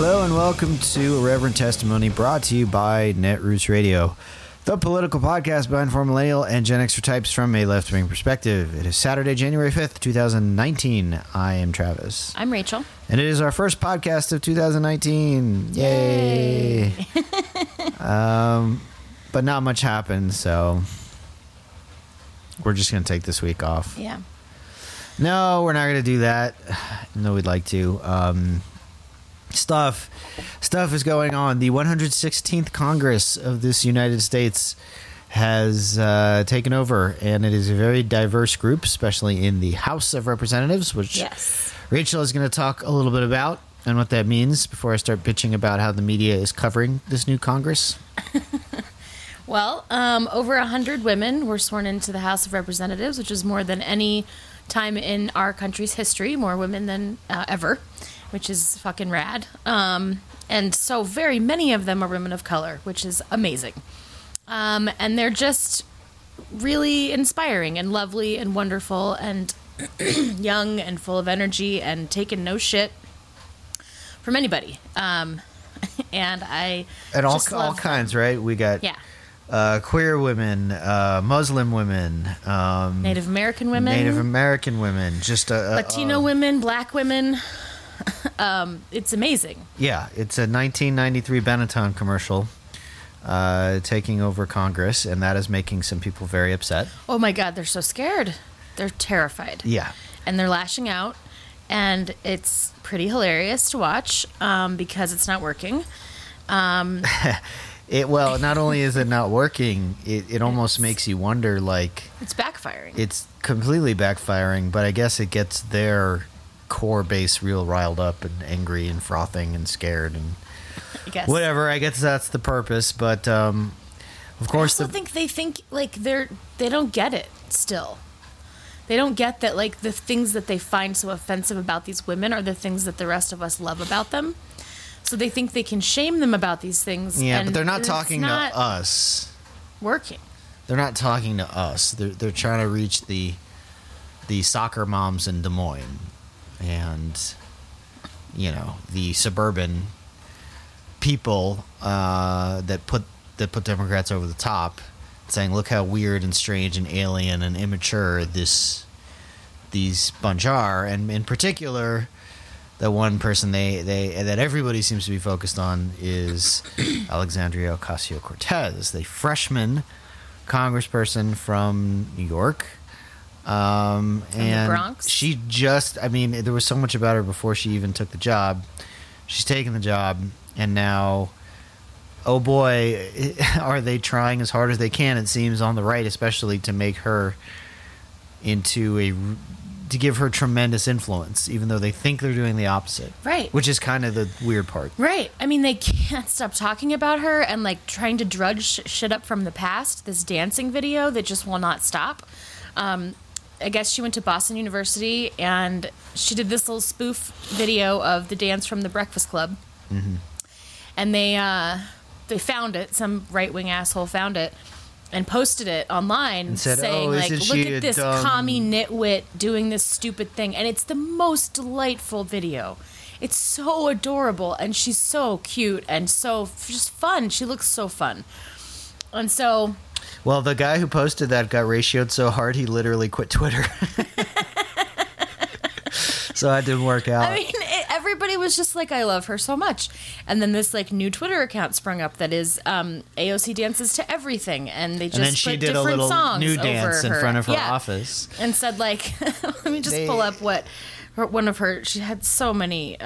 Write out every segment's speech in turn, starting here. Hello and welcome to Irreverent Testimony, brought to you by Netroots Radio, the political podcast behind for millennial and Gen Xer types from a left-wing perspective. It is Saturday, January 5th, 2019. I am Travis. I'm Rachel. And it is our first podcast of 2019. Yay! But not much happened, so we're just going to take this week off. Yeah. No, we're not going to do that. No, we'd like to. Stuff is going on. The 116th Congress of this United States has taken over, and it is a very diverse group, especially in the House of Representatives, which Rachel is going to talk a little bit about and what that means before I start bitching about how the media is covering this new Congress. Well, over 100 women were sworn into the House of Representatives, which is more than any time in our country's history, more women than ever, which is fucking rad. And so very many of them are women of color, which is amazing. And they're just really inspiring and lovely and wonderful and young and full of energy and taking no shit from anybody. And all kinds, right? We got... Yeah. Queer women, Muslim women, Native American women, just Latino women, black women. It's amazing. Yeah, it's a 1993 Benetton commercial taking over Congress, and that is making some people very upset. Oh my God, they're so scared. They're terrified. Yeah. And they're lashing out, and it's pretty hilarious to watch because it's not working. Well, not only is it not working, it almost makes you wonder, like... It's backfiring. It's completely backfiring, but I guess it gets their core base real riled up and angry and frothing and scared and I guess. Whatever. I guess that's the purpose, but of course... I also think they think, like, they don't get it still. They don't get that, like, the things that they find so offensive about these women are the things that the rest of us love about them. So they think they can shame them about these things. Yeah, but they're not talking to us. Working. They're not talking to us. They're trying to reach the soccer moms in Des Moines and, you know, the suburban people that put Democrats over the top, saying, "Look how weird and strange and alien and immature these bunch are," and in particular. The one person that everybody seems to be focused on is Alexandria Ocasio-Cortez, the freshman congressperson from New York. And the Bronx. She just – I mean, there was so much about her before she even took the job. She's taken the job, and now, oh boy, are they trying as hard as they can, it seems, on the right especially, to make her into a – to give her tremendous influence, even though they think they're doing the opposite. Right. Which is kind of the weird part. Right. I mean, they can't stop talking about her and, like, trying to drudge shit up from the past, this dancing video that just will not stop. I guess she went to Boston University, and she did this little spoof video of the dance from The Breakfast Club. Mm-hmm. And they found it. Some right-wing asshole found it. And posted it online and said, saying, like, look at this commie nitwit doing this stupid thing. And it's the most delightful video. It's so adorable. And she's so cute and so just fun. She looks so fun. And so... Well, the guy who posted that got ratioed so hard he literally quit Twitter. So that didn't work out. I mean, everybody was just like, I love her so much. And then this, like, new Twitter account sprung up that is AOC dances to everything. And they just put different songs new dance over her. In front of her office. And said, like, let me just pull up what one of her, she had so many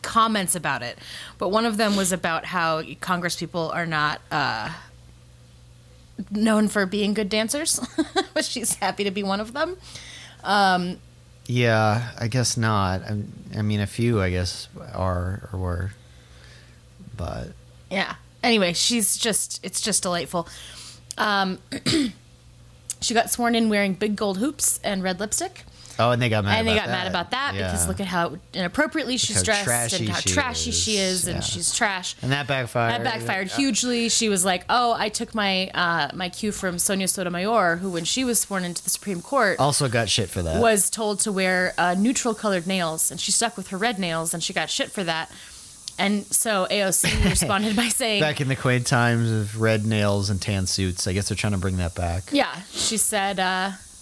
comments about it. But one of them was about how Congress people are not known for being good dancers. But she's happy to be one of them. Yeah, I guess not. I mean, a few, I guess, are or were. But yeah. Anyway, it's just delightful. She got sworn in wearing big gold hoops and red lipstick. Oh, and they got mad. And they got mad about that because look at how inappropriately she's dressed and how trashy she is, and she's trash. And that backfired. That backfired hugely. She was like, "Oh, I took my my cue from Sonia Sotomayor, who, when she was sworn into the Supreme Court, also got shit for that. Was told to wear neutral colored nails, and she stuck with her red nails, and she got shit for that." And so AOC responded by saying... Back in the quaint times of red nails and tan suits, I guess they're trying to bring that back. Yeah. She said,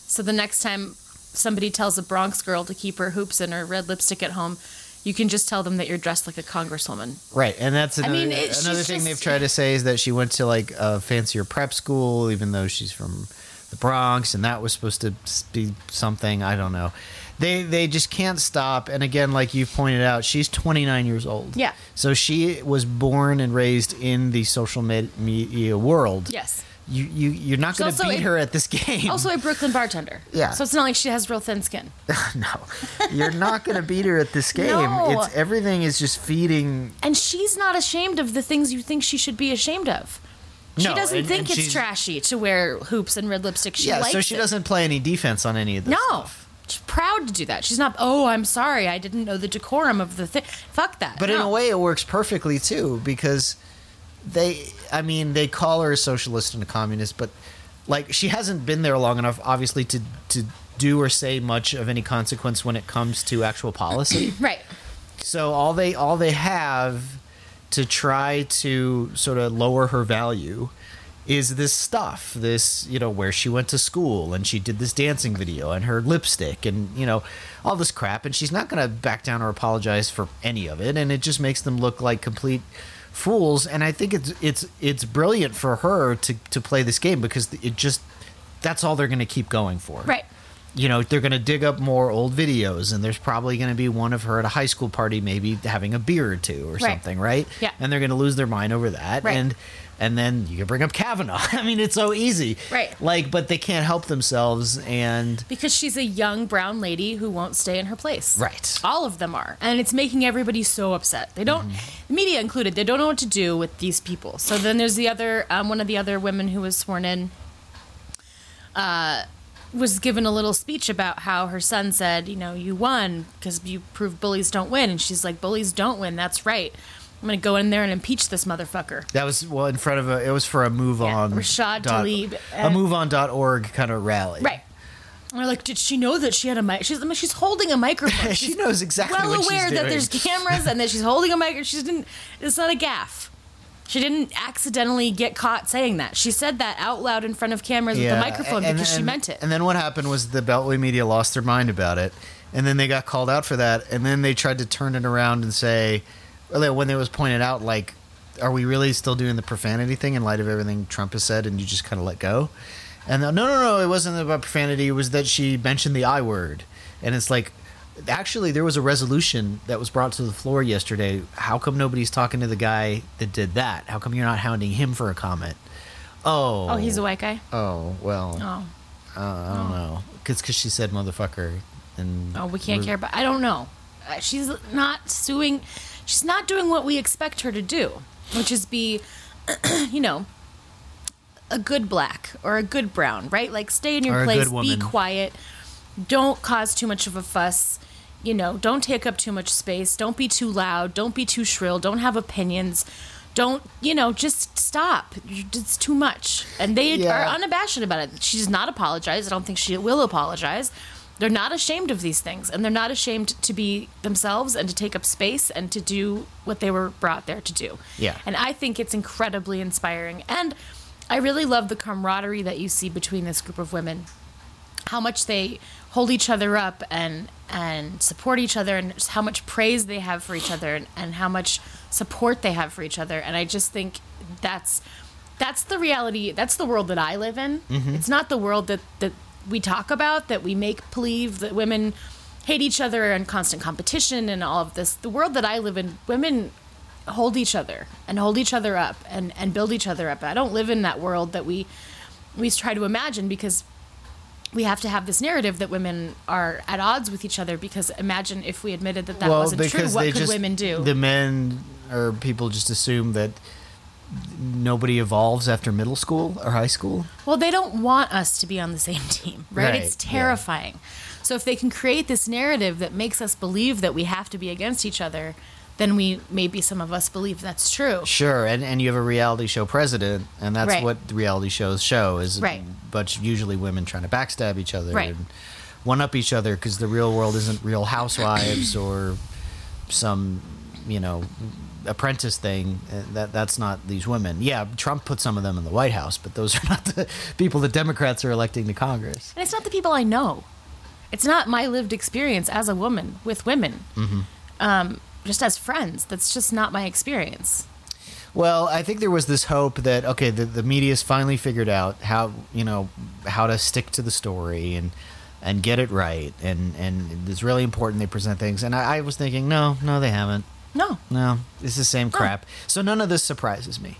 so the next time somebody tells a Bronx girl to keep her hoops and her red lipstick at home, you can just tell them that you're dressed like a congresswoman. Right. And that's another, another thing they've tried to say is that she went to like a fancier prep school, even though she's from the Bronx, and that was supposed to be something. I don't know. They just can't stop. And again, like you've pointed out, she's 29 years old. Yeah. So she was born and raised in the social media world. Yes. You're not going to beat her at this game. Also a Brooklyn bartender. Yeah. So it's not like she has real thin skin. No. You're not going to beat her at this game. No. It's everything is just feeding. And she's not ashamed of the things you think she should be ashamed of. She doesn't think it's trashy to wear hoops and red lipstick. She doesn't play any defense on any of this stuff. She's proud to do that. She's not, oh, I'm sorry, I didn't know the decorum of the thing. Fuck that. But in a way, it works perfectly, too, because they call her a socialist and a communist, but, like, she hasn't been there long enough, obviously, to do or say much of any consequence when it comes to actual policy. Right. So all they have to try to sort of lower her value is this stuff, this, where she went to school and she did this dancing video and her lipstick and, all this crap. And she's not going to back down or apologize for any of it. And it just makes them look like complete fools. And I think it's brilliant for her to play this game because that's all they're going to keep going for. Right. They're going to dig up more old videos, and there's probably going to be one of her at a high school party maybe having a beer or two or something, right? Yeah. And they're going to lose their mind over that. Right. And then you can bring up Kavanaugh. I mean, it's so easy. Right. But they can't help themselves. Because she's a young brown lady who won't stay in her place. Right. All of them are. And it's making everybody so upset. They don't, the media included, they don't know what to do with these people. So then there's the other, one of the other women who was sworn in was given a little speech about how her son said, you won because you proved bullies don't win. And she's like, bullies don't win. That's right. I'm going to go in there and impeach this motherfucker. That was, in front of it was for a move-on. Yeah, Rashida Tlaib. A move-on.org kind of rally. Right. And we're like, did she know that she had a mic? She's holding a microphone. She knows exactly what she's doing. Well aware that there's cameras and that she's holding a microphone. It's not a gaffe. She didn't accidentally get caught saying that. She said that out loud in front of cameras with the microphone because she meant it. And then what happened was the Beltway media lost their mind about it. And then they got called out for that. And then they tried to turn it around and say... When it was pointed out, are we really still doing the profanity thing in light of everything Trump has said and you just kind of let go? And no, it wasn't about profanity. It was that she mentioned the I word. And it's like, actually, there was a resolution that was brought to the floor yesterday. How come nobody's talking to the guy that did that? How come you're not hounding him for a comment? Oh, he's a white guy? Oh, well. Oh. I don't know. Because she said motherfucker. And we can't care about... I don't know. She's not suing... She's not doing what we expect her to do, which is be, a good black or a good brown, right? Like, stay in your place, be quiet, don't cause too much of a fuss, don't take up too much space, don't be too loud, don't be too shrill, don't have opinions, don't, just stop. It's too much. And they are unabashed about it. She does not apologize. I don't think she will apologize. They're not ashamed of these things, and they're not ashamed to be themselves and to take up space and to do what they were brought there to do. Yeah. And I think it's incredibly inspiring. And I really love the camaraderie that you see between this group of women, how much they hold each other up and support each other, and how much praise they have for each other, and how much support they have for each other. And I just think that's the reality. That's the world that I live in. Mm-hmm. It's not the world that we talk about, that we make believe that women hate each other and constant competition and all of this. The world that I live in, women hold each other and hold each other up and build each other up. I don't live in that world that we try to imagine, because we have to have this narrative that women are at odds with each other, because imagine if we admitted that wasn't true, what could women do? The men or people just assume that nobody evolves after middle school or high school. Well, they don't want us to be on the same team, right? It's terrifying. Yeah. So if they can create this narrative that makes us believe that we have to be against each other, then we maybe some of us believe that's true. Sure, and you have a reality show president, and that's right. What reality shows show is right. A bunch of usually women trying to backstab each other right. and one-up each other because the real world isn't Real Housewives or some, you know, apprentice thing. That's not these women. Yeah, Trump put some of them in the White House, but those are not the people the Democrats are electing to Congress. And it's not the people I know. It's not my lived experience as a woman with women. Mm-hmm. Just as friends. That's just not my experience. Well, I think there was this hope that, okay, the media's finally figured out how to stick to the story and get it right. And it's really important they present things. And I was thinking, no, they haven't. No, it's the same crap. So none of this surprises me.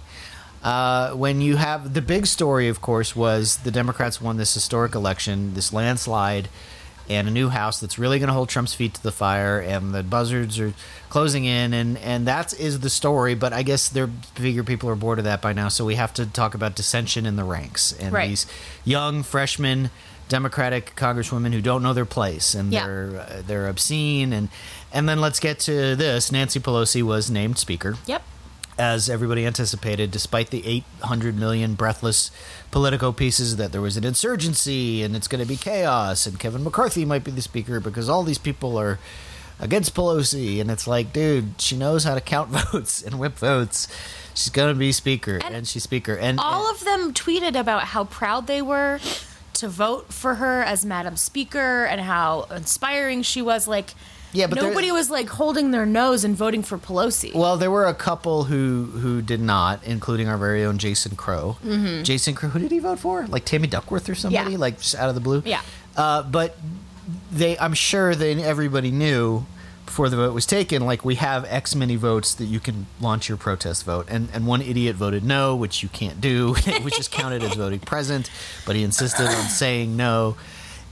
When you have the big story, of course, was the Democrats won this historic election, this landslide, and a new House that's really going to hold Trump's feet to the fire, and the buzzards are closing in, and that is the story. But I guess they figure people are bored of that by now, so we have to talk about dissension in the ranks and right. these young freshmen Democratic congresswomen who don't know their place and yeah. They're obscene, and then let's get to this. Nancy Pelosi was named Speaker. Yep. As everybody anticipated, despite the 800 million breathless Politico pieces that there was an insurgency and it's going to be chaos and Kevin McCarthy might be the speaker because all these people are against Pelosi, and it's like, dude, she knows how to count votes and whip votes. She's going to be speaker, and she's speaker. And all of them tweeted about how proud they were to vote for her as Madam Speaker and how inspiring she was. Like, yeah, but nobody was like holding their nose and voting for Pelosi. Well, there were a couple who did not, including our very own Jason Crow. Mm-hmm. Jason Crow, who did he vote for? Like Tammy Duckworth or somebody? Yeah. Like just out of the blue? Yeah. But I'm sure that everybody knew before the vote was taken, like, we have X many votes that you can launch your protest vote. And one idiot voted no, which you can't do, which is counted as voting present, but he insisted on saying no.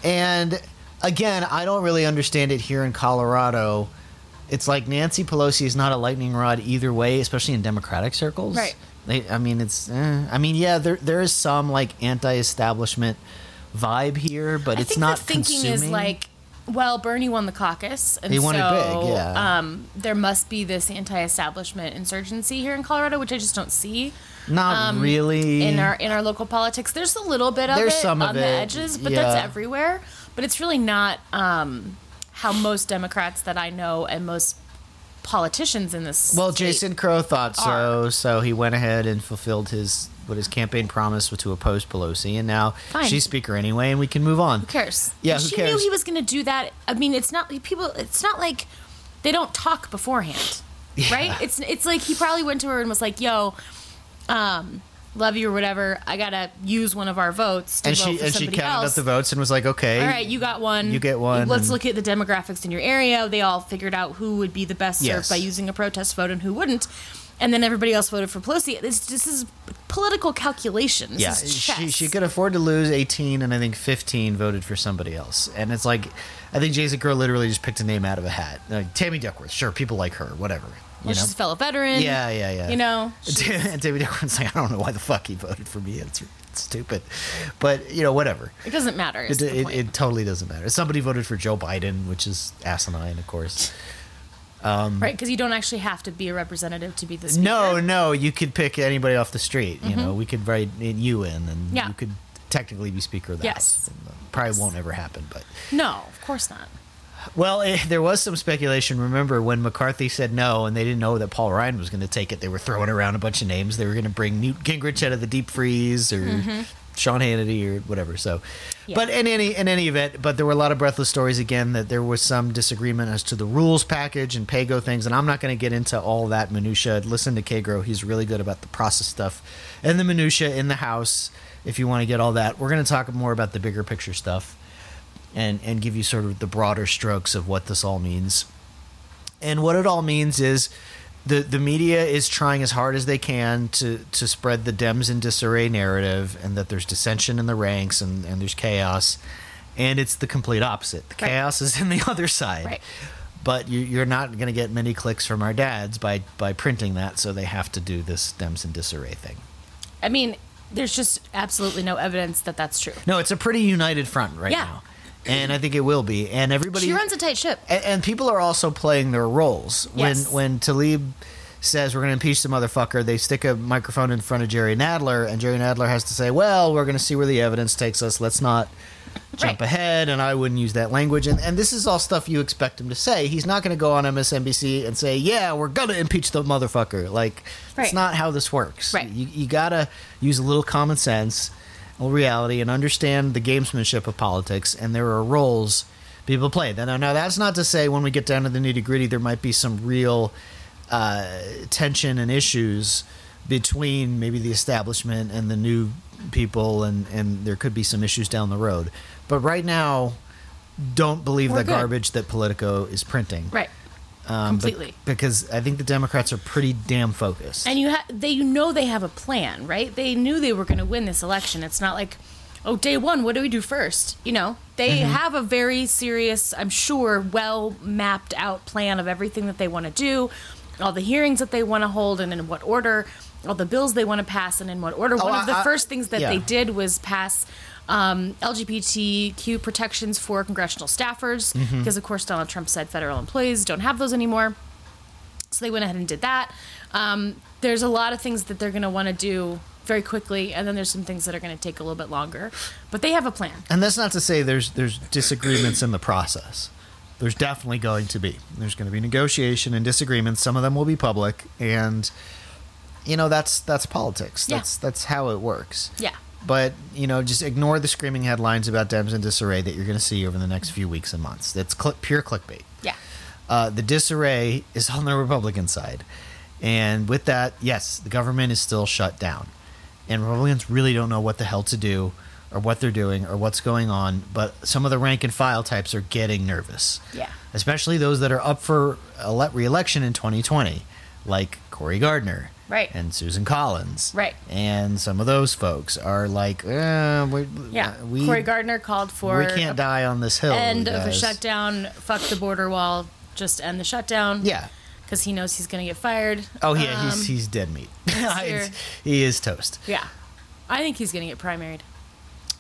And again, I don't really understand it here in Colorado. It's like Nancy Pelosi is not a lightning rod either way, especially in Democratic circles. Right. There is some like anti-establishment vibe here, but it's not consuming. I think the thinking is like, well, Bernie won the caucus, and he won it big, yeah. There must be this anti-establishment insurgency here in Colorado, which I just don't see. Not really in our local politics. There's a little bit of the edges, but yeah. That's everywhere. But it's really not how most Democrats that I know and most politicians in this state Jason Crow thought are. So he went ahead and fulfilled his campaign promise was to oppose Pelosi, and now fine. She's speaker anyway, and we can move on. Who cares? Yeah, who cares? She knew he was going to do that. I mean, it's not like they don't talk beforehand, yeah. right? It's like he probably went to her and was like, yo, love you or whatever, I gotta use one of our votes to vote for somebody else. And she counted up the votes and was like, okay. All right, you got one. You get one. Let's look at the demographics in your area. They all figured out who would be the best yes. served by using a protest vote and who wouldn't. And then everybody else voted for Pelosi. This is political calculation. Yeah, she could afford to lose 18, and I think 15 voted for somebody else. And it's like, I think Jason Crow literally just picked a name out of a hat. Like Tammy Duckworth, sure, people like her, whatever. Well, she's a fellow veteran. Yeah. You know? And David Decker's like, I don't know why the fuck he voted for me. It's stupid. But, whatever. It doesn't matter. It totally doesn't matter. Somebody voted for Joe Biden, which is asinine, of course. Right, because you don't actually have to be a representative to be the speaker. No. You could pick anybody off the street. Mm-hmm. We could write you in, and yeah. you could technically be Speaker of the yes. House. Probably won't ever happen, but... No, of course not. Well, there was some speculation. Remember when McCarthy said no and they didn't know that Paul Ryan was going to take it? They were throwing around a bunch of names. They were going to bring Newt Gingrich out of the deep freeze or mm-hmm. Sean Hannity or whatever. So, yeah. But in any event, but there were a lot of breathless stories again that there was some disagreement as to the rules package and pay-go things. And I'm not going to get into all that minutia. Listen to K-Grow. He's really good about the process stuff and the minutia in the House if you want to get all that. We're going to talk more about the bigger picture stuff. And give you sort of the broader strokes of what this all means. And what it all means is the media is trying as hard as they can to spread the Dems in disarray narrative and that there's dissension in the ranks and there's chaos. And it's the complete opposite. The chaos right. is in the other side. Right. But you're not going to get many clicks from our dads by printing that, so they have to do this Dems in disarray thing. I mean, there's just absolutely no evidence that that's true. No, it's a pretty united front right yeah. now. And I think it will be. And everybody, she runs a tight ship. And people are also playing their roles. Yes. When Tlaib says we're going to impeach the motherfucker, they stick a microphone in front of Jerry Nadler, and Jerry Nadler has to say, well, we're going to see where the evidence takes us. Let's not jump ahead. And I wouldn't use that language. And this is all stuff you expect him to say. He's not going to go on MSNBC and say, yeah, we're going to impeach the motherfucker. Like, that's not how this works. Right. You got to use a little common sense, reality, and understand the gamesmanship of politics, and there are roles people play. Now that's not to say when we get down to the nitty-gritty there might be some real tension and issues between maybe the establishment and the new people, and there could be some issues down the road. But right now, don't believe the garbage that Politico is printing. Right. Completely, because I think the Democrats are pretty damn focused, and they have a plan, right? They knew they were going to win this election. It's not like, oh, day one, what do we do first? You know, they have a very serious, I'm sure, well mapped out plan of everything that they want to do, all the hearings that they want to hold, and in what order, all the bills they want to pass, and in what order. One of the first things that they did was pass LGBTQ protections for congressional staffers, because of course Donald Trump said federal employees don't have those anymore, so they went ahead and did that. There's a lot of things that they're going to want to do very quickly, and then there's some things that are going to take a little bit longer, but they have a plan. And that's not to say there's disagreements in the process. There's definitely going to be negotiation and disagreements. Some of them will be public, and you know, that's politics. That's how it works. Yeah. But, you know, just ignore the screaming headlines about Dems in disarray that you're going to see over the next few weeks and months. That's pure clickbait. Yeah. The disarray is on the Republican side. And with that, yes, the government is still shut down. And Republicans really don't know what the hell to do or what they're doing or what's going on. But some of the rank and file types are getting nervous. Yeah. Especially those that are up for re-election in 2020, like Cory Gardner. Right. And Susan Collins. Right. And some of those folks are like, Cory Gardner called for... We can't die on this hill. End of a shutdown. Fuck the border wall. Just end the shutdown. Yeah. Because he knows he's going to get fired. Oh, yeah. He's dead meat. He is toast. Yeah. I think he's going to get primaried.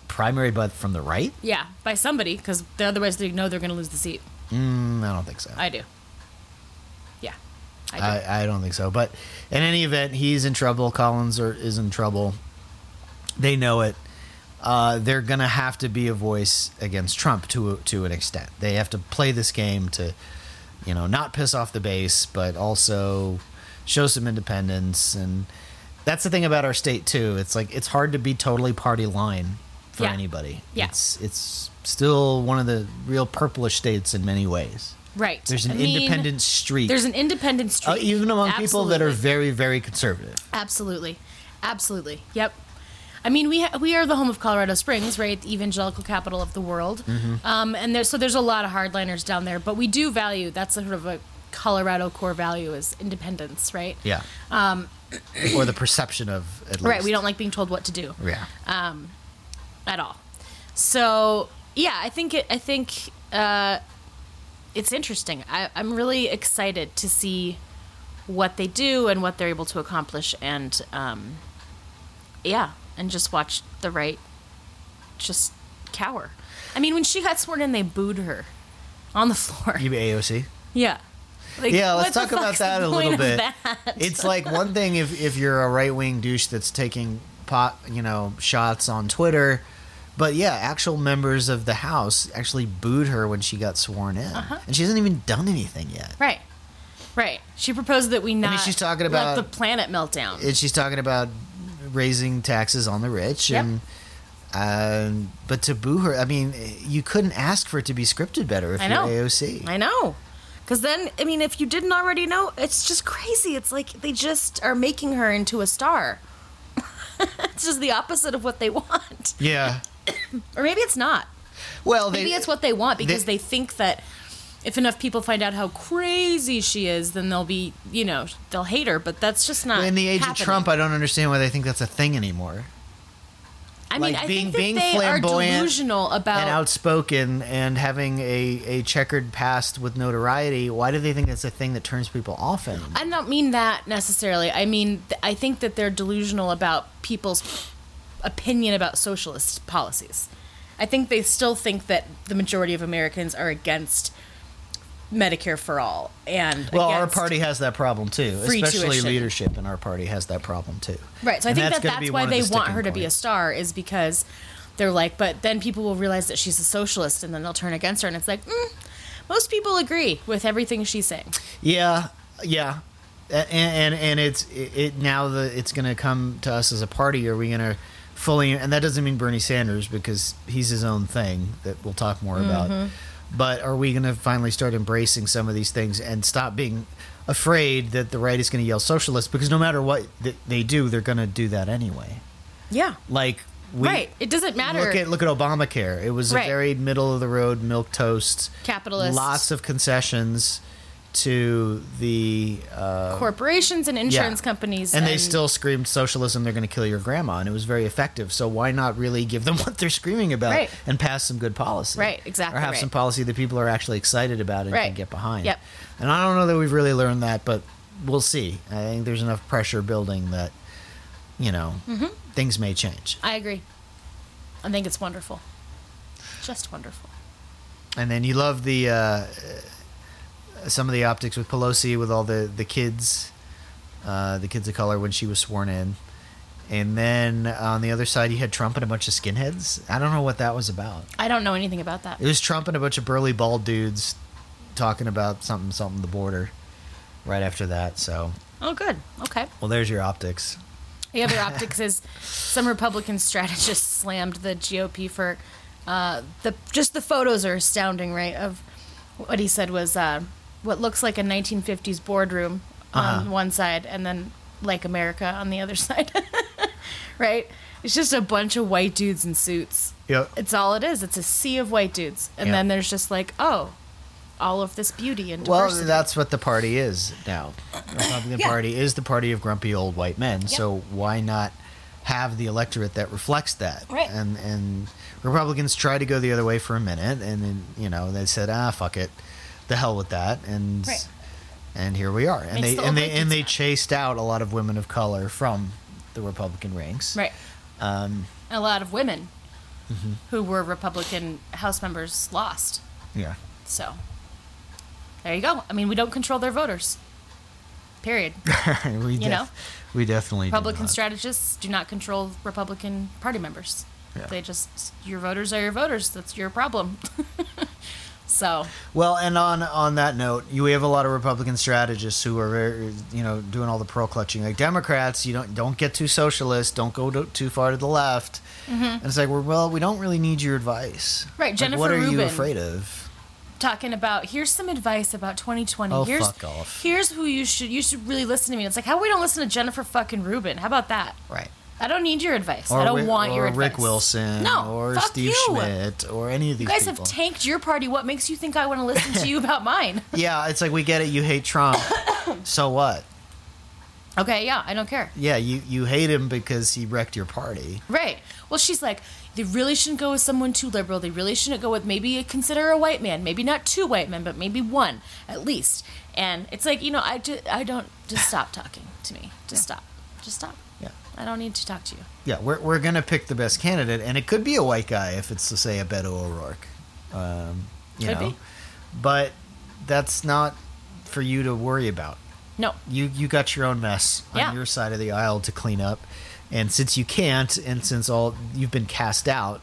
Primaried by, from the right? Yeah. By somebody. Because otherwise they know they're going to lose the seat. I don't think so. I do. I don't think so. But in any event, he's in trouble. Collins is in trouble. They know it. They're going to have to be a voice against Trump to an extent. They have to play this game to, you know, not piss off the base, but also show some independence. And that's the thing about our state, too. It's like it's hard to be totally party line for anybody. Yeah. It's still one of the real purplish states in many ways. Right. There's an independent streak. There's an independent streak. Even among people that are very, very conservative. Absolutely. Absolutely. Yep. I mean, we are the home of Colorado Springs, right? The evangelical capital of the world. And there's a lot of hardliners down there. But we do value, that's sort of a Colorado core value, is independence, right? Yeah. Or the perception of, at least. Right. We don't like being told what to do. Yeah. At all. So, yeah, I think it's interesting. I'm really excited to see what they do and what they're able to accomplish, and and just watch the right just cower. I mean, when she got sworn in, they booed her on the floor. You mean AOC? Yeah. Like, yeah, let's talk about that a little bit. It's like one thing if you're a right-wing douche that's taking shots on Twitter. But yeah, actual members of the House actually booed her when she got sworn in. Uh-huh. And she hasn't even done anything yet. Right. Right. She proposed that we she's talking about, let the planet melt down. And she's talking about raising taxes on the rich. Yep. And but to boo her, I mean, you couldn't ask for it to be scripted better if you're AOC. I know. Because then, I mean, if you didn't already know, it's just crazy. It's like they just are making her into a star. It's just the opposite of what they want. Yeah. Or maybe it's not. Well, maybe it's what they want, because they think that if enough people find out how crazy she is, then they'll be, you know, they'll hate her. But that's just not in the age happening. Of Trump. I don't understand why they think that's a thing anymore. I mean, like I think that they flamboyant are delusional about and outspoken and having a checkered past with notoriety. Why do they think that's a thing that turns people off anymore? I don't mean that necessarily. I mean, I think that they're delusional about people's opinion about socialist policies. I think they still think that the majority of Americans are against Medicare for all. And well, our party has that problem too. Especially tuition. Leadership in our party has that problem too. Right. So I think that's why they want her to be a star, is because they're like, but then people will realize that she's a socialist and then they'll turn against her. And it's like, most people agree with everything she's saying. Yeah. Yeah. And it's now that it's going to come to us as a party, are we going to fully, and that doesn't mean Bernie Sanders, because he's his own thing that we'll talk more about. But are we going to finally start embracing some of these things and stop being afraid that the right is going to yell socialist? Because no matter what they do, they're going to do that anyway. Yeah. Like right. It doesn't matter. Look at Obamacare. It was a very middle of the road, milquetoast, capitalist, lots of concessions to the corporations and insurance companies, and they still screamed socialism, they're going to kill your grandma, and it was very effective. So why not really give them what they're screaming about and pass some good policy? Right, exactly. Or have some policy that people are actually excited about and can get behind. Yep. And I don't know that we've really learned that, but we'll see. I think there's enough pressure building that, you know, things may change. I agree. I think it's wonderful. Just wonderful. And then you love the some of the optics with Pelosi, with all the kids of color when she was sworn in. And then on the other side, you had Trump and a bunch of skinheads. I don't know what that was about. I don't know anything about that. It was Trump and a bunch of burly bald dudes talking about something, the border right after that. So. Oh, good. Okay. Well, there's your optics. The other optics is some Republican strategist slammed the GOP for the photos are astounding, right? Of what he said was what looks like a 1950s boardroom on one side and then like America on the other side. Right? It's just a bunch of white dudes in suits. Yep. It's all it is. It's a sea of white dudes. And then there's just like, oh, all of this beauty and diversity. Well, that's what the party is now. The Republican Party is the party of grumpy old white men. Yep. So why not have the electorate that reflects that? Right. And Republicans tried to go the other way for a minute, and then, you know, they said, fuck it. The hell with that, and and here we are. And they chased out a lot of women of color from the Republican ranks. Right. A lot of women who were Republican House members lost. Yeah. So there you go. I mean, we don't control their voters. Period. We definitely do not. Republican strategists do not control Republican Party members. Yeah. They just, your voters are your voters. That's your problem. So. Well, and on that note, we have a lot of Republican strategists who are very, doing all the pearl clutching. Like Democrats, you don't get too socialist, don't go too far to the left. Mm-hmm. And it's like, well, we don't really need your advice. Right, Jennifer Rubin. What are you afraid of? Talking about, here's some advice about 2020. Oh, fuck off. Here's who you should really listen to me. It's like, how we don't listen to Jennifer fucking Rubin? How about that? Right. I don't need your advice. Or I don't want your advice. Or Rick Wilson. No, or Steve Schmidt. Or any of these people. You guys have tanked your party. What makes you think I want to listen to you about mine? Yeah, it's like, we get it. You hate Trump. So what? Okay, yeah, I don't care. Yeah, you hate him because he wrecked your party. Right. Well, she's like, they really shouldn't go with someone too liberal. They really shouldn't go with, maybe consider a white man. Maybe not two white men, but maybe one at least. And it's like, I don't, just stop talking to me. Just stop. Just stop. I don't need to talk to you. Yeah, we're going to pick the best candidate, and it could be a white guy if it's, to say, a Beto O'Rourke. Could be. But that's not for you to worry about. No. You got your own mess on your side of the aisle to clean up, and since you can't, and since all you've been cast out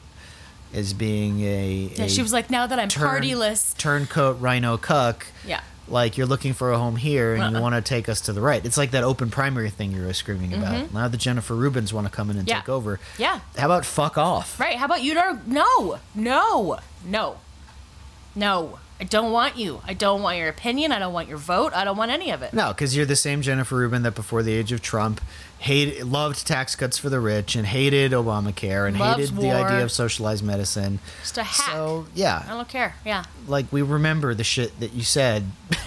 as being a she was like, now that I'm partyless. Turncoat rhino cuck. Yeah. Like, you're looking for a home here, and you want to take us to the right. It's like that open primary thing you were screaming about. Now the Jennifer Rubins want to come in and take over. Yeah. How about fuck off? Right. How about you don't? No. I don't want you. I don't want your opinion. I don't want your vote. I don't want any of it. No, because you're the same Jennifer Rubin that before the age of Trump loved tax cuts for the rich and hated Obamacare and hated war. The idea of socialized medicine. Just a hack. So, yeah. I don't care. Yeah. Like, we remember the shit that you said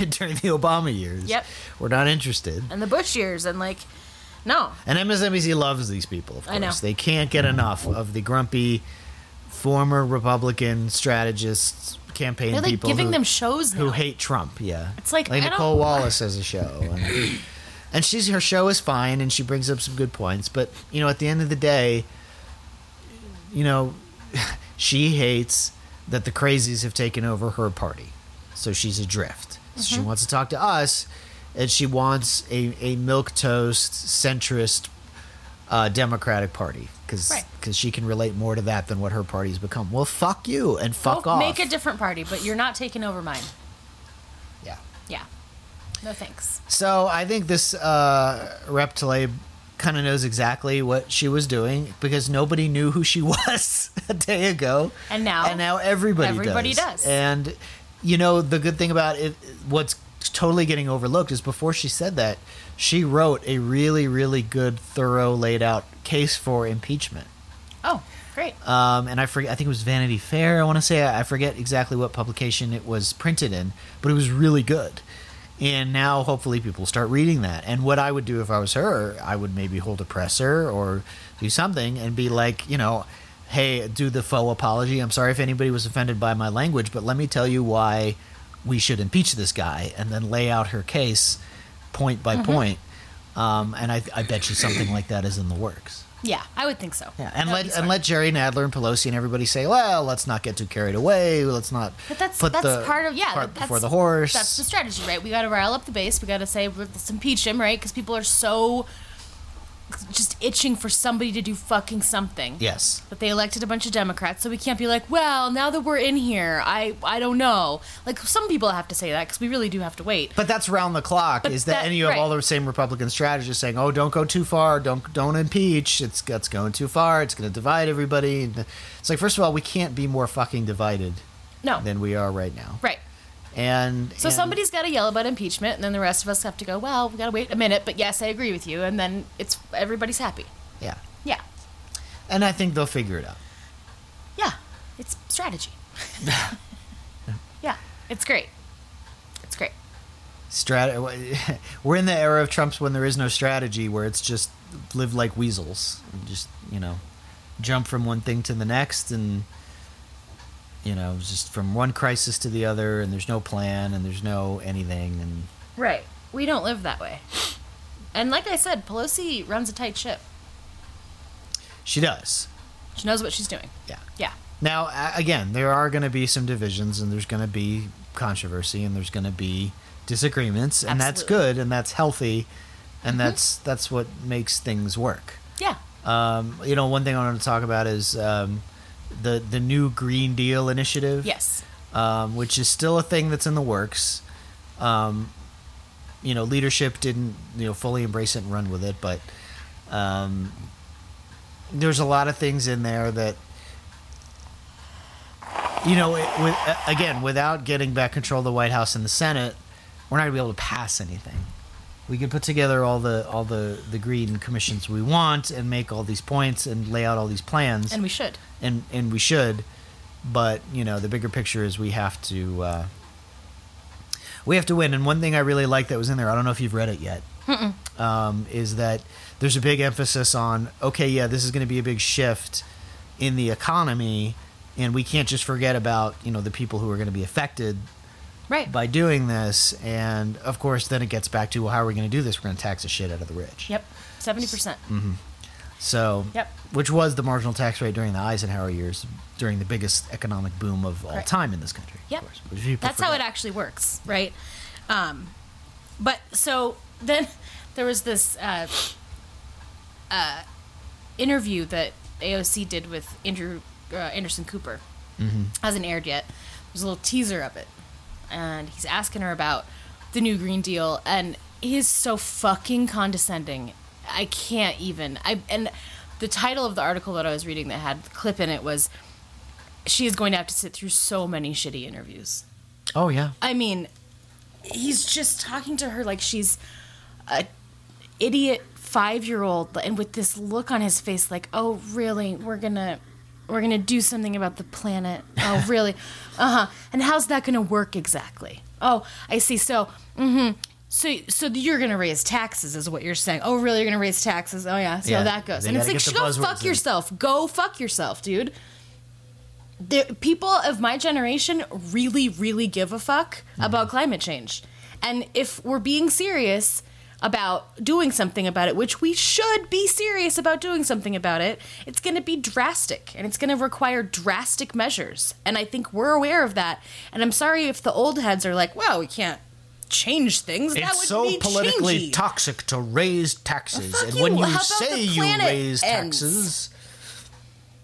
during the Obama years. Yep. We're not interested. And the Bush years and, like, no. And MSNBC loves these people, of course. I know. They can't get enough of the grumpy former Republican strategists, campaign like people giving them shows now. Who hate Trump. Yeah, it's like Nicole Wallace has a show, and her show is fine, and she brings up some good points. But at the end of the day, She hates that the crazies have taken over her party. So she's adrift. Mm-hmm. So she wants to talk to us, and she wants a milquetoast, centrist Democratic Party because she can relate more to that than what her party's become. Well, fuck you and fuck off. Make a different party, but you're not taking over mine. Yeah. Yeah. No thanks. So I think this Rep Tlaib kind of knows exactly what she was doing, because nobody knew who she was a day ago, and now everybody does. And you know, the good thing about it, what's totally getting overlooked, is before she said that, she wrote a really, really good, thorough, laid out case for impeachment. Oh, great! And I think it was Vanity Fair. I want to say I forget exactly what publication it was printed in, but it was really good. And now, hopefully, people start reading that. And what I would do if I was her, I would maybe hold a presser or do something and be like, you know, hey, do the faux apology. I'm sorry if anybody was offended by my language, but let me tell you why we should impeach this guy, and then lay out her case point by point. And I bet you something like that is in the works. Yeah, I would think so. Yeah, and let Jerry Nadler and Pelosi and everybody say, well, let's not get too carried away. Let's not put the cart before the horse. That's the strategy, right? We got to rile up the base. We got to say, let's impeach him, right? Because people are so just itching for somebody to do fucking something. Yes. But they elected a bunch of Democrats, so we can't be like, well, now that we're in here, I don't know. Like, some people have to say that, because we really do have to wait. But that's round the clock, and you have all the same Republican strategists saying, oh, don't go too far, don't impeach, it's going too far, it's going to divide everybody. And it's like, first of all, we can't be more fucking divided than we are right now. Right. So somebody's got to yell about impeachment, and then the rest of us have to go, well, we got to wait a minute, but yes, I agree with you, and then everybody's happy. Yeah. Yeah. And I think they'll figure it out. Yeah. It's strategy. Yeah. It's great. We're in the era of Trump's when there is no strategy, where it's just live like weasels and just, you know, jump from one thing to the next, and you know, just from one crisis to the other, and there's no plan, and there's no anything. And right. We don't live that way. And like I said, Pelosi runs a tight ship. She does. She knows what she's doing. Yeah. Yeah. Now, again, there are going to be some divisions, and there's going to be controversy, and there's going to be disagreements, and that's good, and that's healthy, and that's what makes things work. Yeah. You know, one thing I wanted to talk about is the new Green Deal initiative, yes, which is still a thing that's in the works. You know, leadership didn't fully embrace it and run with it, but there's a lot of things in there that without getting back control of the White House and the Senate, we're not gonna be able to pass anything. We can put together all the green commissions we want and make all these points and lay out all these plans. And we should. And we should. But, you know, the bigger picture is we have to win. And one thing I really like that was in there, I don't know if you've read it yet, is that there's a big emphasis on, okay, yeah, this is going to be a big shift in the economy, and we can't just forget about, the people who are going to be affected. Right. By doing this. And of course, then it gets back to, well, how are we going to do this? We're going to tax the shit out of the rich. Yep. 70%. Mm-hmm. So, yep. Which was the marginal tax rate during the Eisenhower years, during the biggest economic boom of all time in this country. Yep. Of course. That's how it actually works, right? But so then there was this interview that AOC did with Anderson Cooper. Mm-hmm. Hasn't aired yet. There's a little teaser of it. And he's asking her about the new Green Deal, and he is so fucking condescending. I can't even. And the title of the article that I was reading that had the clip in it was, she is going to have to sit through so many shitty interviews. Oh, yeah. I mean, he's just talking to her like she's an idiot 5-year-old, and with this look on his face like, oh, really, We're gonna do something about the planet. Oh, really? And how's that gonna work exactly? Oh, I see. So, So you're gonna raise taxes, is what you're saying. Oh, really? You're gonna raise taxes? Oh, yeah. See how that goes. And it's like, go fuck yourself. Go fuck yourself, dude. The people of my generation really, really give a fuck about climate change. And if we're being serious, about doing something about it, which we should be serious about doing something about it, it's going to be drastic, and it's going to require drastic measures. And I think we're aware of that. And I'm sorry if the old heads are like, "Wow, we can't change things. That it's so politically changey. Toxic to raise taxes." Well, and you. When you say you raise taxes,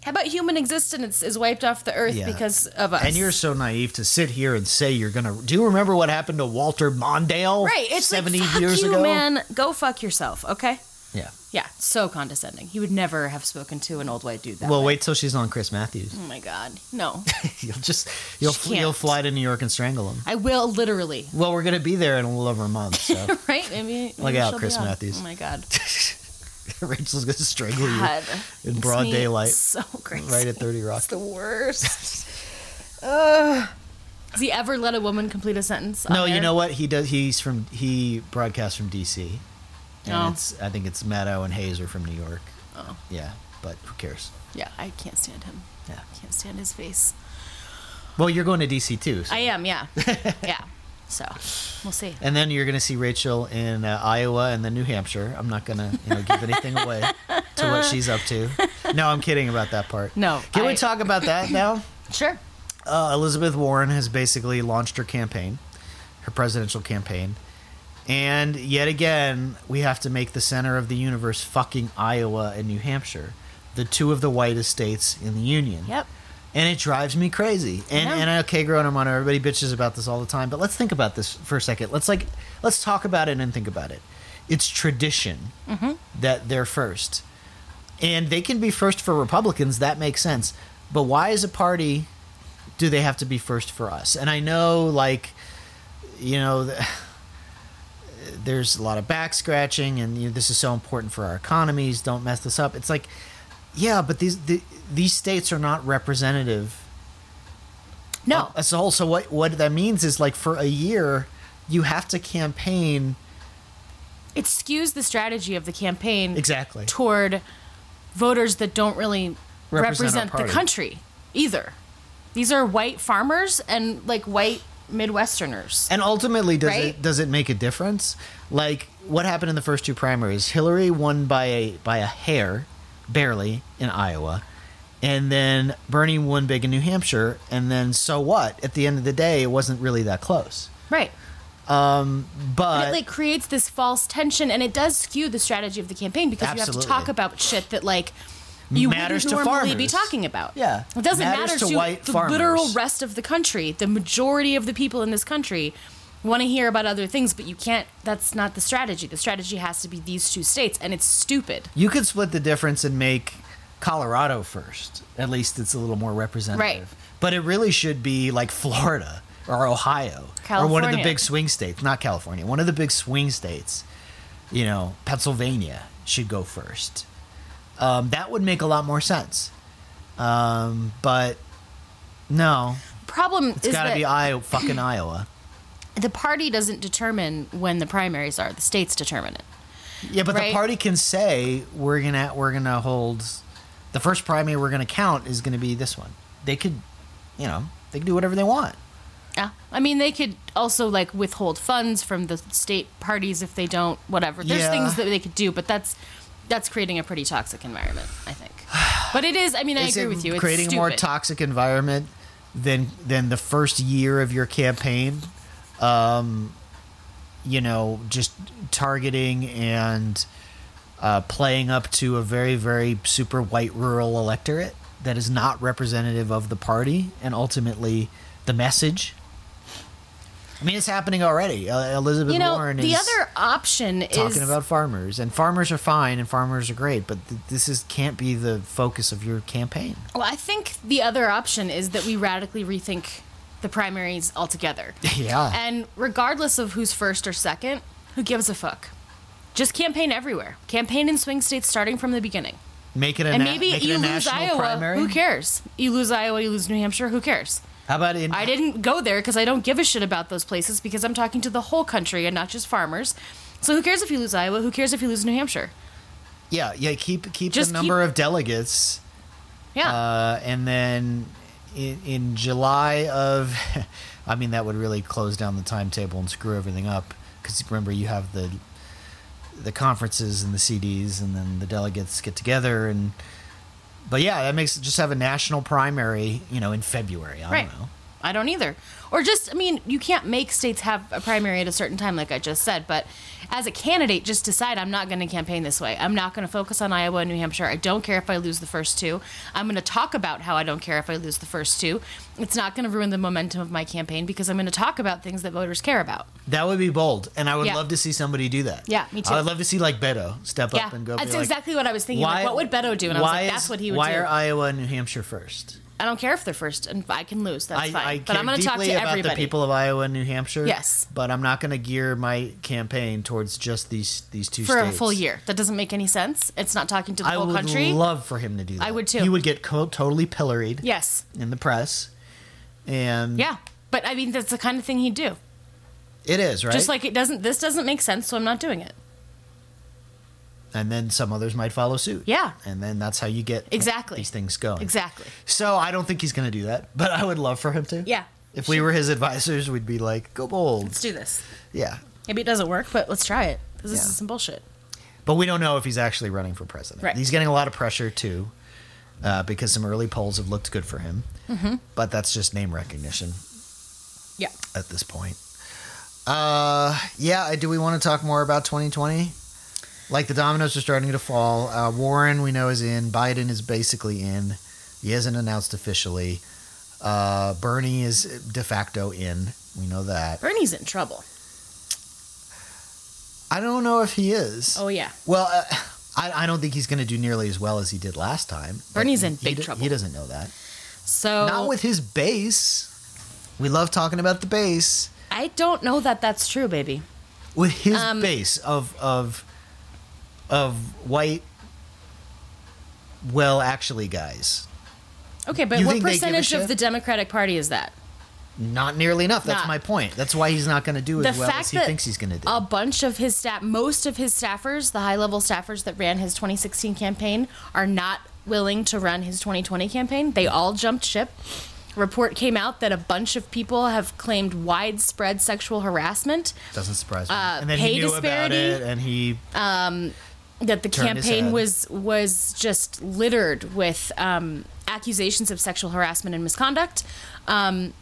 how about human existence is wiped off the earth because of us? And you're so naive to sit here and say you're going to... Do you remember what happened to Walter Mondale? Right. It's 70 like, fuck years you, ago? Man. Go fuck yourself, okay? Yeah. Yeah. So condescending. He would never have spoken to an old white dude that way. Well, wait till she's on Chris Matthews. Oh, my God. No. You'll fly to New York and strangle him. I will, literally. Well, we're going to be there in a little over a month, so... Right? Maybe look out, Chris Matthews. Oh, my God. Rachel's going to strangle you in broad daylight. So crazy. Right at 30 Rock. It's the worst. Does he ever let a woman complete a sentence? No, you know what? He does. He broadcasts from D.C. And I think it's Maddow and Hayes are from New York. Oh. Yeah, but who cares? Yeah, I can't stand him. Yeah. I can't stand his face. Well, you're going to D.C. too. So. I am, yeah. Yeah. So, we'll see. And then you're going to see Rachel in Iowa and then New Hampshire. I'm not going to give anything away to what she's up to. No, I'm kidding about that part. No. Can we talk about that now? Sure. Elizabeth Warren has basically launched her campaign, her presidential campaign. And yet again, we have to make the center of the universe fucking Iowa and New Hampshire, the two of the whitest states in the union. Yep. And it drives me crazy. And okay, Grown-Up Money, everybody bitches about this all the time, but let's think about this for a second. Let's talk about it and think about it. It's tradition that they're first. And they can be first for Republicans. That makes sense. But why as a party do they have to be first for us? And I know, there's a lot of back scratching and this is so important for our economies. Don't mess this up. It's like... Yeah, but these states are not representative. No. As a whole. So what that means is for a year, you have to campaign. It skews the strategy of the campaign exactly toward voters that don't really represent the country either. These are white farmers and white Midwesterners. And ultimately, does it make a difference? What happened in the first two primaries? Hillary won by a hair. Barely in Iowa, and then Bernie won big in New Hampshire, and then so what? At the end of the day, it wasn't really that close, right? But it creates this false tension, and it does skew the strategy of the campaign because absolutely. You have to talk about shit that you matters wouldn't normally farmers. Be talking about. Yeah, it doesn't matter to white the farmers. Literal rest of the country. The majority of the people in this country want to hear about other things, but you can't. That's not the strategy. The strategy has to be these two states, and it's stupid. You could split the difference and make Colorado first. At least it's a little more representative. Right. But it really should be Florida or Ohio, California. Or one of the big swing states. Not California. One of the big swing states, Pennsylvania should go first. That would make a lot more sense. But no. Problem is gotta be fucking Iowa. The party doesn't determine when the primaries are. The states determine it. Yeah, but right? The party can say we're gonna hold the first primary we're gonna count is gonna be this one. They could, they could do whatever they want. Yeah, I mean they could also withhold funds from the state parties if they don't. Whatever. There's things that they could do, but that's creating a pretty toxic environment, I think. But it is. I mean, I agree with you. It's creating stupid. A more toxic environment than the first year of your campaign. Just targeting and playing up to a very, very super white rural electorate that is not representative of the party and ultimately the message. I mean, it's happening already. Elizabeth Warren the is other option talking about farmers, and farmers are fine, and farmers are great, but this can't be the focus of your campaign. Well, I think the other option is that we radically rethink the primaries altogether. Yeah. And regardless of who's first or second, who gives a fuck? Just campaign everywhere. Campaign in swing states starting from the beginning. Make it a national primary. And maybe you lose Iowa, who cares? You lose Iowa, you lose New Hampshire, who cares? How about in... I didn't go there because I don't give a shit about those places because I'm talking to the whole country and not just farmers. So who cares if you lose Iowa? Who cares if you lose New Hampshire? Yeah, keep the number of delegates. Yeah. And then... In July of... I mean, that would really close down the timetable and screw everything up. Because remember, you have the the conferences and the CDs, and then the delegates get together. And but yeah, that makes just have a national primary, you know, in February. I don't know. I don't either. Or just, I mean, you can't make states have a primary at a certain time, like I just said. But as a candidate, just decide, I'm not going to campaign this way. I'm not going to focus on Iowa and New Hampshire. I don't care if I lose the first two. I'm going to talk about how I don't care if I lose the first two. It's not going to ruin the momentum of my campaign because I'm going to talk about things that voters care about. That would be bold. And I would love to see somebody do that. Yeah, me too. I would love to see, like, Beto step up and go. That's exactly what I was thinking. Why, like, what would Beto do? And I was like, that's what he would do. Why are Iowa and New Hampshire first? I don't care if they're first, and I can lose. That's fine. But I'm going to talk to everybody. About the people of Iowa and New Hampshire. Yes, but I'm not going to gear my campaign towards just these two states for a full year. That doesn't make any sense. It's not talking to the whole country. I would love for him to do that. I would too. He would get totally pilloried. Yes, in the press, and but I mean, that's the kind of thing he'd do. It is, right? Just like it doesn't. This doesn't make sense, so I'm not doing it. And then some others might follow suit. Yeah. And then that's how you get these things going. Exactly. So I don't think he's going to do that, but I would love for him to. Yeah. If we were his advisors, we'd be like, go bold. Let's do this. Yeah. Maybe it doesn't work, but let's try it. Because this is some bullshit. But we don't know if he's actually running for president. Right. He's getting a lot of pressure, too, because some early polls have looked good for him. Mm-hmm. But that's just name recognition. Yeah. At this point. Do we want to talk more about 2020? Like, the dominoes are starting to fall. Warren, we know, is in. Biden is basically in. He hasn't announced officially. Bernie is de facto in. We know that. Bernie's in trouble. I don't know if he is. Oh, yeah. Well, I don't think he's going to do nearly as well as he did last time. Bernie's in big trouble. He doesn't know that. So not with his base. We love talking about the base. I don't know that that's true, baby. With his base of white, guys. Okay, but what percentage of the Democratic Party is that? Not nearly enough. That's my point. That's why he's not going to do as well as he thinks he's going to do. A bunch of his staff, most of his staffers, the high-level staffers that ran his 2016 campaign, are not willing to run his 2020 campaign. They all jumped ship. A report came out that a bunch of people have claimed widespread sexual harassment. Doesn't surprise me. And then he knew about it, and he... that the campaign was just littered with accusations of sexual harassment and misconduct, and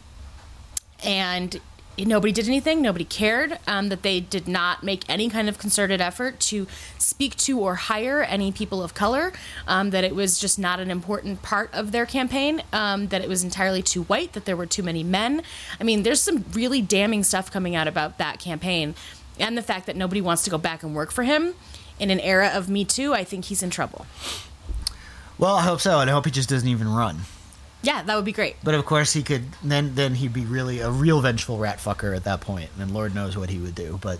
nobody did anything. Nobody cared. That they did not make any kind of concerted effort to speak to or hire any people of color. That it was just not an important part of their campaign. That it was entirely too white. That there were too many men. I mean, there's some really damning stuff coming out about that campaign, and the fact that nobody wants to go back and work for him. In an era of Me Too, I think he's in trouble. Well, I hope so, and I hope he just doesn't even run. Yeah, that would be great. But of course he could then he'd be really a real vengeful rat fucker at that point, and Lord knows what he would do. But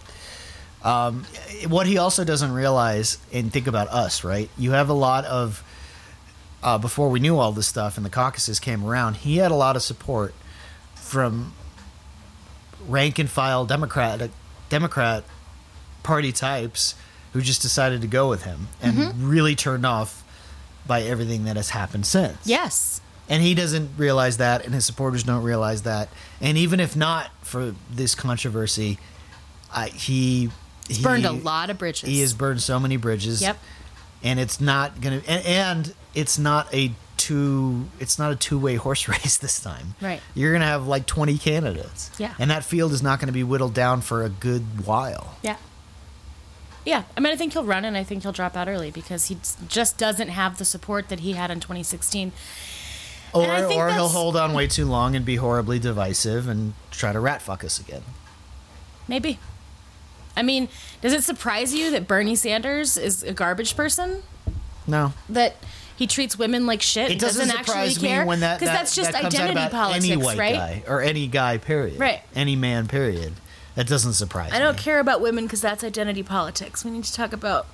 what he also doesn't realize, and think about us, right? You have a lot of before we knew all this stuff and the caucuses came around, he had a lot of support from rank and file Democrat party types who just decided to go with him and really turned off by everything that has happened since. Yes. And he doesn't realize that, and his supporters don't realize that. And even if not for this controversy, he's burned a lot of bridges. He has burned so many bridges. Yep. And it's not going to and it's not a two-way horse race this time. Right. You're going to have like 20 candidates. Yeah. And that field is not going to be whittled down for a good while. Yeah. Yeah, I mean, I think he'll run, and I think he'll drop out early because he just doesn't have the support that he had in 2016. Or he'll hold on way too long and be horribly divisive and try to rat fuck us again. Maybe. I mean, does it surprise you that Bernie Sanders is a garbage person? No. That he treats women like shit. It doesn't actually care. Because that's just that identity politics, any white guy, or any guy, period. Right. Any man, period. That doesn't surprise me. I don't care about women because that's identity politics. We need to talk about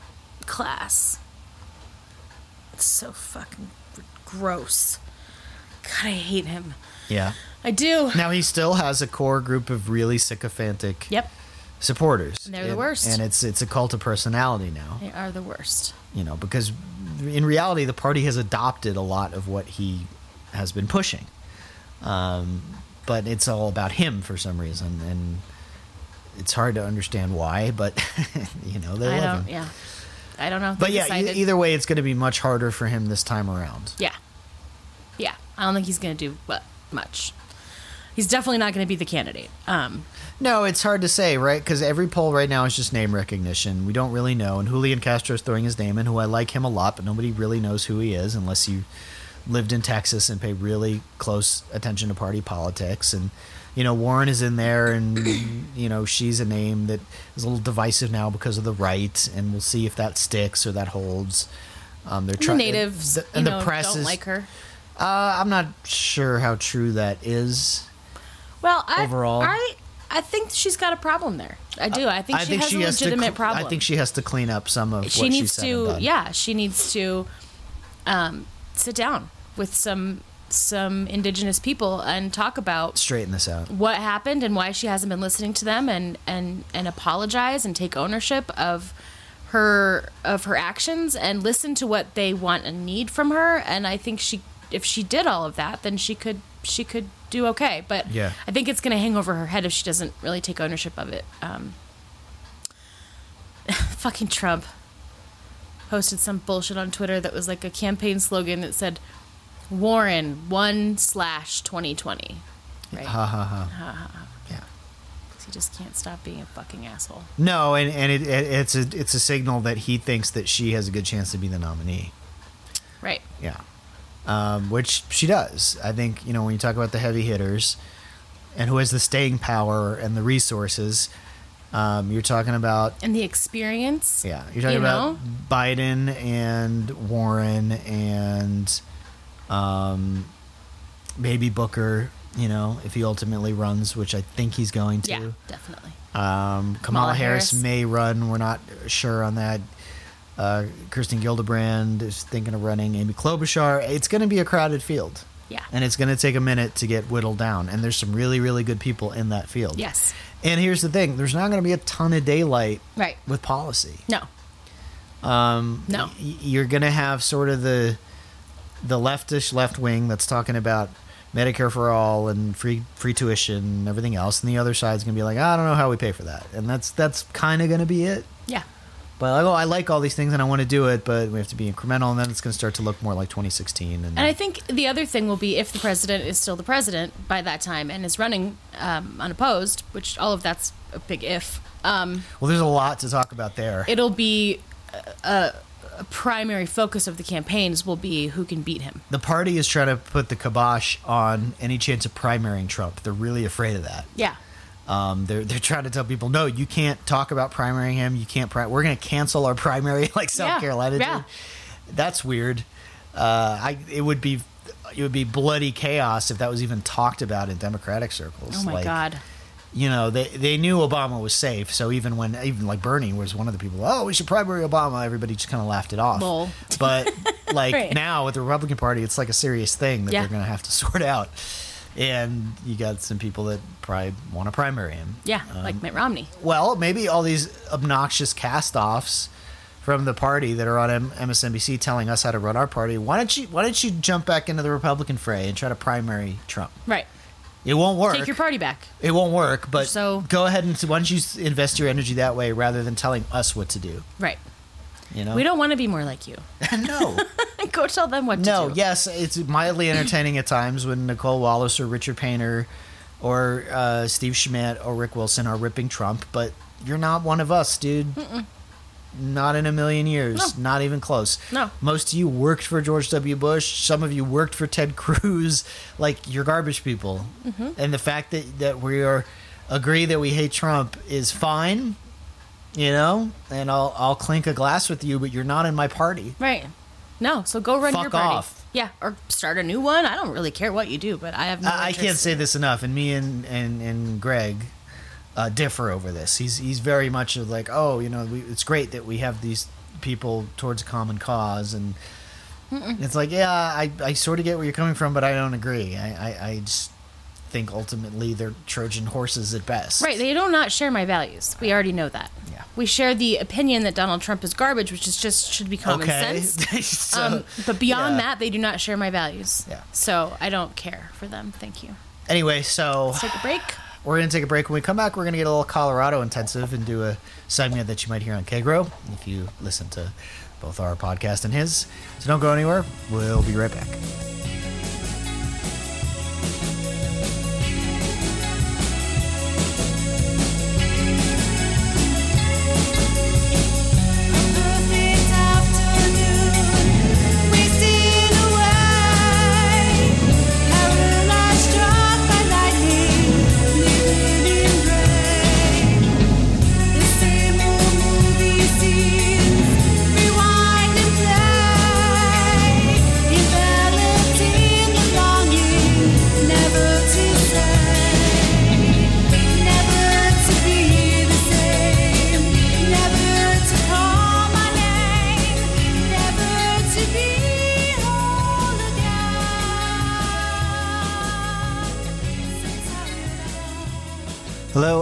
class. It's so fucking gross. God, I hate him. Yeah. I do. Now, he still has a core group of really sycophantic supporters. And they're the worst. And it's a cult of personality now. They are the worst. You know, because in reality, the party has adopted a lot of what he has been pushing. But it's all about him for some reason, and It's hard to understand why, but you know, they love him. Yeah, I don't know. But either way, it's going to be much harder for him this time around. Yeah, yeah. I don't think he's going to do much. He's definitely not going to be the candidate. No, it's hard to say, right? Because every poll right now is just name recognition. We don't really know. And Julian Castro's throwing his name in, who I like him a lot, but nobody really knows who he is unless you lived in Texas and pay really close attention to party politics. And, you know, Warren is in there, and, you know, she's a name that is a little divisive now because of the right, and we'll see if that sticks or that holds. They're trying. The natives, the press don't like her. I'm not sure how true that is. Well, I think she's got a problem there. I do. I think she has a legitimate problem. I think she has to clean up some of what she said and done. Yeah, she needs to sit down with some indigenous people and talk about straighten this out. What happened and why she hasn't been listening to them, and apologize and take ownership of her actions and listen to what they want and need from her. And I think if she did all of that, then she could do okay, but yeah. I think it's going to hang over her head if she doesn't really take ownership of it. Fucking Trump posted some bullshit on Twitter that was like a campaign slogan that said Warren 1/2020. Right? Ha ha ha. Ha ha ha. Yeah. Because he just can't stop being a fucking asshole. No, and it's a signal that he thinks that she has a good chance to be the nominee. Right. Yeah. Which she does. I think, you know, when you talk about the heavy hitters and who has the staying power and the resources, you're talking about... And the experience. Yeah. You're talking about Biden and Warren and maybe Booker, you know, if he ultimately runs, which I think he's going to. Yeah, definitely. Kamala Harris may run. We're not sure on that. Kirsten Gillibrand is thinking of running. Amy Klobuchar. It's going to be a crowded field. Yeah. And it's going to take a minute to get whittled down. And there's some really, really good people in that field. Yes. And here's the thing. There's not going to be a ton of daylight right. with policy. No. No. You're going to have sort of the leftish left wing that's talking about Medicare for all and free tuition and everything else. And the other side's going to be like, I don't know how we pay for that. And that's kind of going to be it. Yeah. But I like all these things and I want to do it, but we have to be incremental, and then it's going to start to look more like 2016. And I think the other thing will be if the president is still the president by that time and is running unopposed, which all of that's a big if. Well, there's a lot to talk about there. It'll be a primary focus of the campaigns will be who can beat him. The party is trying to put the kibosh on any chance of primarying Trump. They're really afraid of that. Yeah. They're trying to tell people, no, you can't talk about primarying him. You can't. We're going to cancel our primary like South Carolina did. Yeah. That's weird. It would be bloody chaos if that was even talked about in Democratic circles. Oh my God! You know, they knew Obama was safe, so even Bernie was one of the people. Oh, we should primary Obama. Everybody just kind of laughed it off. Lol. But right. Now with the Republican Party, it's like a serious thing that they're going to have to sort out. And you got some people that probably want to primary him. Yeah, like Mitt Romney. Well, maybe all these obnoxious cast-offs from the party that are on MSNBC telling us how to run our party. Why don't you jump back into the Republican fray and try to primary Trump? Right. It won't work. Take your party back. It won't work, but go ahead and why don't you invest your energy that way rather than telling us what to do? Right. You know? We don't want to be more like you. No. Go tell them what to do. No, yes, it's mildly entertaining at times when Nicole Wallace or Richard Painter or Steve Schmidt or Rick Wilson are ripping Trump, but you're not one of us, dude. Mm-mm. Not in a million years. No. Not even close. No. Most of you worked for George W. Bush. Some of you worked for Ted Cruz. Like, you're garbage people. Mm-hmm. And the fact that we agree that we hate Trump is fine. You know, and I'll clink a glass with you, but you're not in my party. Right. No, so go run your party. Fuck off. Yeah, or start a new one. I don't really care what you do, but I have no interest. I can't say this enough, and me and Greg differ over this. He's very much like, oh, you know, it's great that we have these people towards a common cause, and it's like, yeah, I sort of get where you're coming from, but I don't agree. I just... think ultimately they're Trojan horses at best. Right, they do not share my values. We already know that. Yeah. We share the opinion that Donald Trump is garbage, which is just should be common sense. So, but beyond that, they do not share my values. Yeah. So I don't care for them. Thank you. Anyway, so... Let's take a break. We're going to take a break. When we come back, we're going to get a little Colorado intensive and do a segment that you might hear on KGRO if you listen to both our podcast and his. So don't go anywhere. We'll be right back.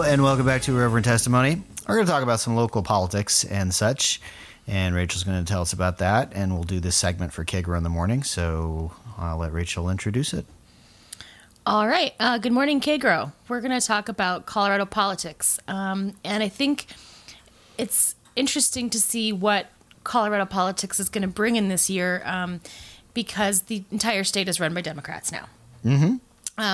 And welcome back to Irreverent Testimony. We're going to talk about some local politics and such, and Rachel's going to tell us about that, and we'll do this segment for KGRO in the morning, so I'll let Rachel introduce it. All right. Good morning, KGRO. We're going to talk about Colorado politics, and I think it's interesting to see what Colorado politics is going to bring in this year because the entire state is run by Democrats now. Mm-hmm.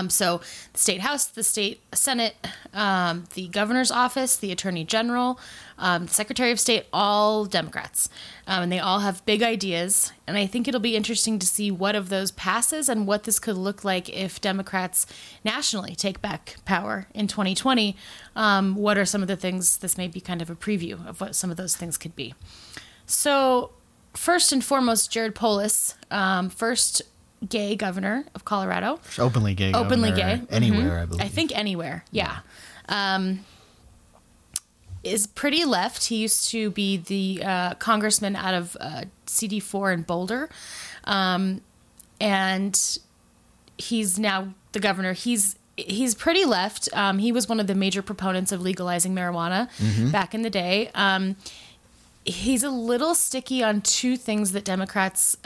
So the state house, the state senate, the governor's office, the attorney general, the secretary of state, all Democrats. And they all have big ideas. And I think it'll be interesting to see what of those passes and what this could look like if Democrats nationally take back power in 2020. What are some of the things? This may be kind of a preview of what some of those things could be. So first and foremost, Jared Polis, first gay governor of Colorado. Openly gay. Anywhere, mm-hmm. I believe. I think anywhere, yeah. Is pretty left. He used to be the congressman out of CD4 in Boulder. And he's now the governor. He's pretty left. He was one of the major proponents of legalizing marijuana back in the day. He's a little sticky on two things that Democrats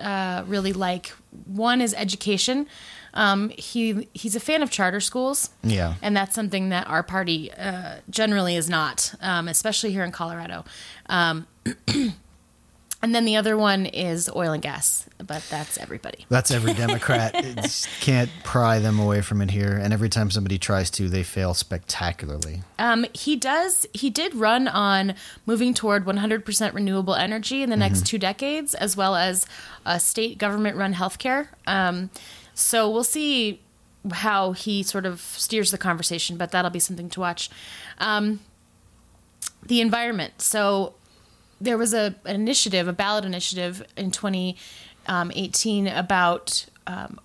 really like. One is education. He's a fan of charter schools. Yeah. And that's something that our party generally is not, especially here in Colorado. And then the other one is oil and gas. But that's everybody. That's every Democrat. Can't pry them away from it here. And every time somebody tries to, they fail spectacularly. He did run on moving toward 100% renewable energy in the next 2 decades, as well as state government-run healthcare. So we'll see how he sort of steers the conversation, but that'll be something to watch. The environment. So there was a ballot initiative in 2018 about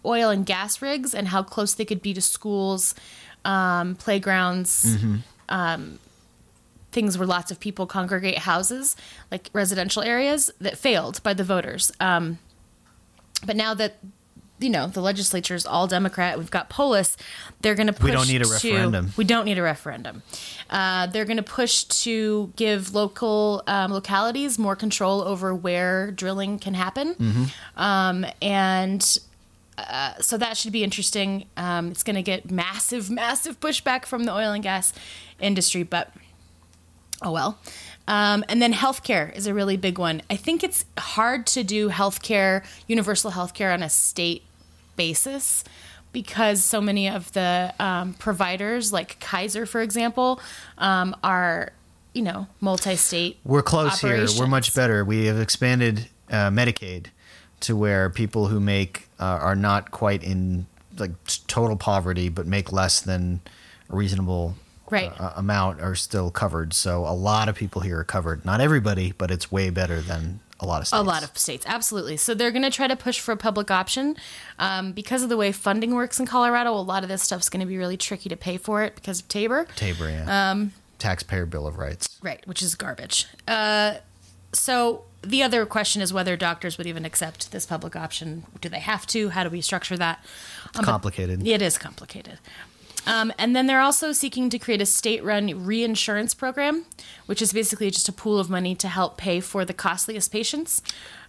oil and gas rigs and how close they could be to schools, playgrounds, things where lots of people congregate, houses, like residential areas, that failed by the voters. But now that, you know, the legislature is all Democrat, we've got Polis, they're going to push We don't need a referendum. They're going to push to give local localities more control over where drilling can happen. So that should be interesting. It's going to get massive, massive pushback from the oil and gas industry, but oh well. And then healthcare is a really big one. I think it's hard to do universal healthcare on a state basis because so many of the providers, like Kaiser, for example, are, you know, multi-state. We're close operations. Here. We're much better. We have expanded Medicaid to where people who make are not quite in like total poverty, but make less than a reasonable amount are still covered. So a lot of people here are covered. Not everybody, but it's way better than a lot of states. Absolutely. So they're going to try to push for a public option. Because of the way funding works in Colorado, a lot of this stuff's going to be really tricky to pay for it because of TABOR. TABOR, yeah. Taxpayer Bill of Rights. Right, which is garbage. So the other question is whether doctors would even accept this public option. Do they have to? How do we structure that? It's complicated. It is complicated. And then they're also seeking to create a state-run reinsurance program, which is basically just a pool of money to help pay for the costliest patients.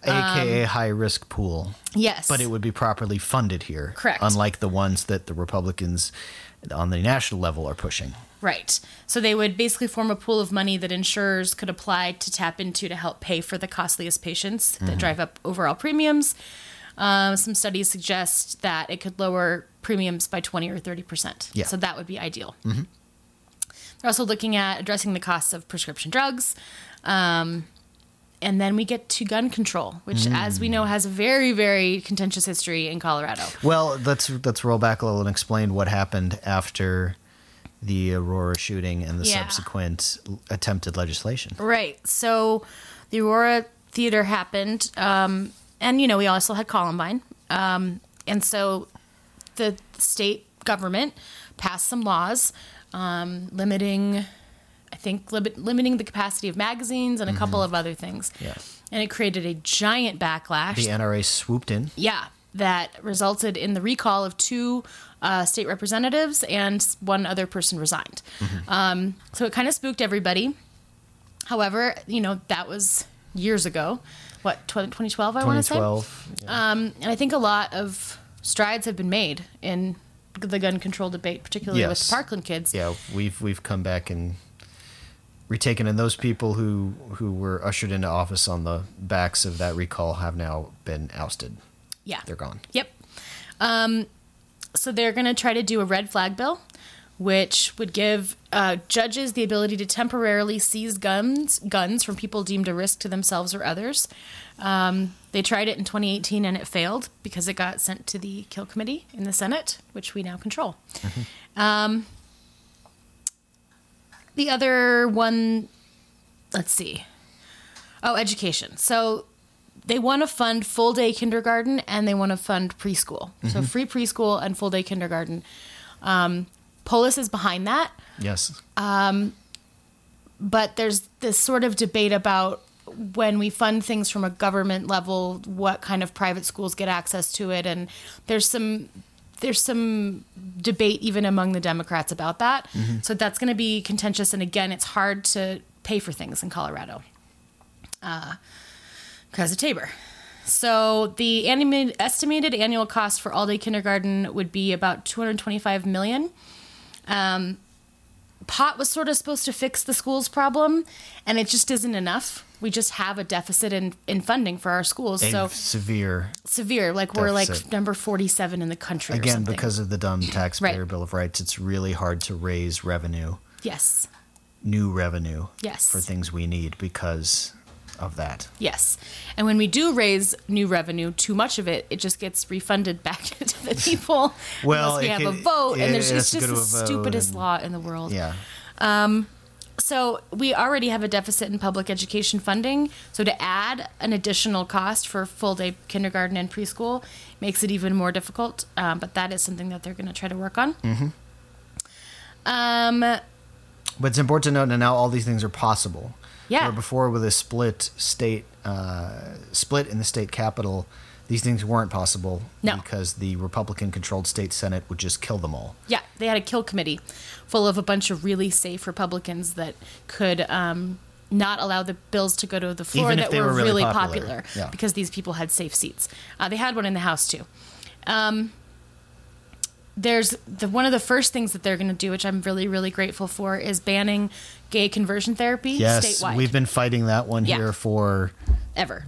AKA high-risk pool. Yes. But it would be properly funded here. Correct. Unlike the ones that the Republicans on the national level are pushing. Right. So they would basically form a pool of money that insurers could apply to tap into to help pay for the costliest patients that drive up overall premiums. Some studies suggest that it could lower premiums by 20 or 30%. Yeah. So that would be ideal. Mm-hmm. They're also looking at addressing the costs of prescription drugs. And then we get to gun control, which, as we know, has a very, very contentious history in Colorado. Well, let's roll back a little and explain what happened after the Aurora shooting and the subsequent attempted legislation. Right. So the Aurora theater happened. And, you know, we also had Columbine. And so the state government passed some laws limiting the capacity of magazines and a couple of other things. Yeah. And it created a giant backlash. The NRA swooped in. Yeah. That resulted in the recall of two state representatives, and one other person resigned. So it kind of spooked everybody. However, you know, that was years ago. What, 2012, I want to say? 2012. Yeah. And I think a lot of strides have been made in the gun control debate, particularly with the Parkland kids. Yeah, we've come back and retaken, and those people who were ushered into office on the backs of that recall have now been ousted. Yeah. They're gone. Yep. So they're going to try to do a red flag bill, which would give judges the ability to temporarily seize guns from people deemed a risk to themselves or others. They tried it in 2018 and it failed because it got sent to the Kill Committee in the Senate, which we now control. The other one, let's see. Oh, education. So they want to fund full-day kindergarten and they want to fund preschool. So free preschool and full-day kindergarten. Polis is behind that. Yes. But there's this sort of debate about when we fund things from a government level, what kind of private schools get access to it, and there's some debate even among the Democrats about that. So that's going to be contentious, and again, it's hard to pay for things in Colorado because of TABOR. So the estimated annual cost for all-day kindergarten would be about $225 million. POT was sort of supposed to fix the schools problem, and it just isn't enough. We just have a deficit in funding for our schools. Severe. Like deficit. We're like number 47 in the country. Again, or something. Because of the dumb taxpayer Bill of Rights, it's really hard to raise revenue. Yes. New revenue. Yes. For things we need because of that. Yes. And when we do raise new revenue, too much of it, it just gets refunded back to the people. Well, unless we have a vote, and it's just the stupidest law in the world. Yeah. So we already have a deficit in public education funding. So to add an additional cost for full-day kindergarten and preschool makes it even more difficult. But that is something that they're going to try to work on. But it's important to note that now all these things are possible. Yeah. Where before, with a split in the state capitol, these things weren't possible. No. Because the Republican-controlled state Senate would just kill them all. Yeah, they had a kill committee full of a bunch of really safe Republicans that could not allow the bills to go to the floor that were really popular. Yeah. Because these people had safe seats. They had one in the House, too. There's one of the first things that they're going to do, which I'm really, really grateful for, is banning gay conversion therapy statewide. Yes, we've been fighting that one here for ever,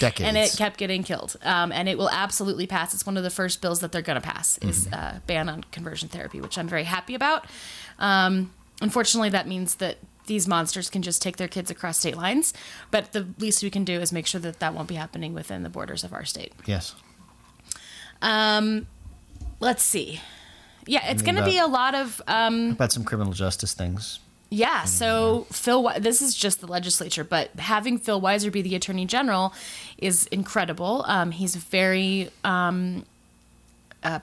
decades, and it kept getting killed. And it will absolutely pass. It's one of the first bills that they're going to pass is a ban on conversion therapy, which I'm very happy about. Unfortunately, that means that these monsters can just take their kids across state lines. But the least we can do is make sure that that won't be happening within the borders of our state. Yes. Let's see. Yeah, it's going to be a lot of... about some criminal justice things. Yeah, so this is just the legislature, but having Phil Weiser be the attorney general is incredible. He's a very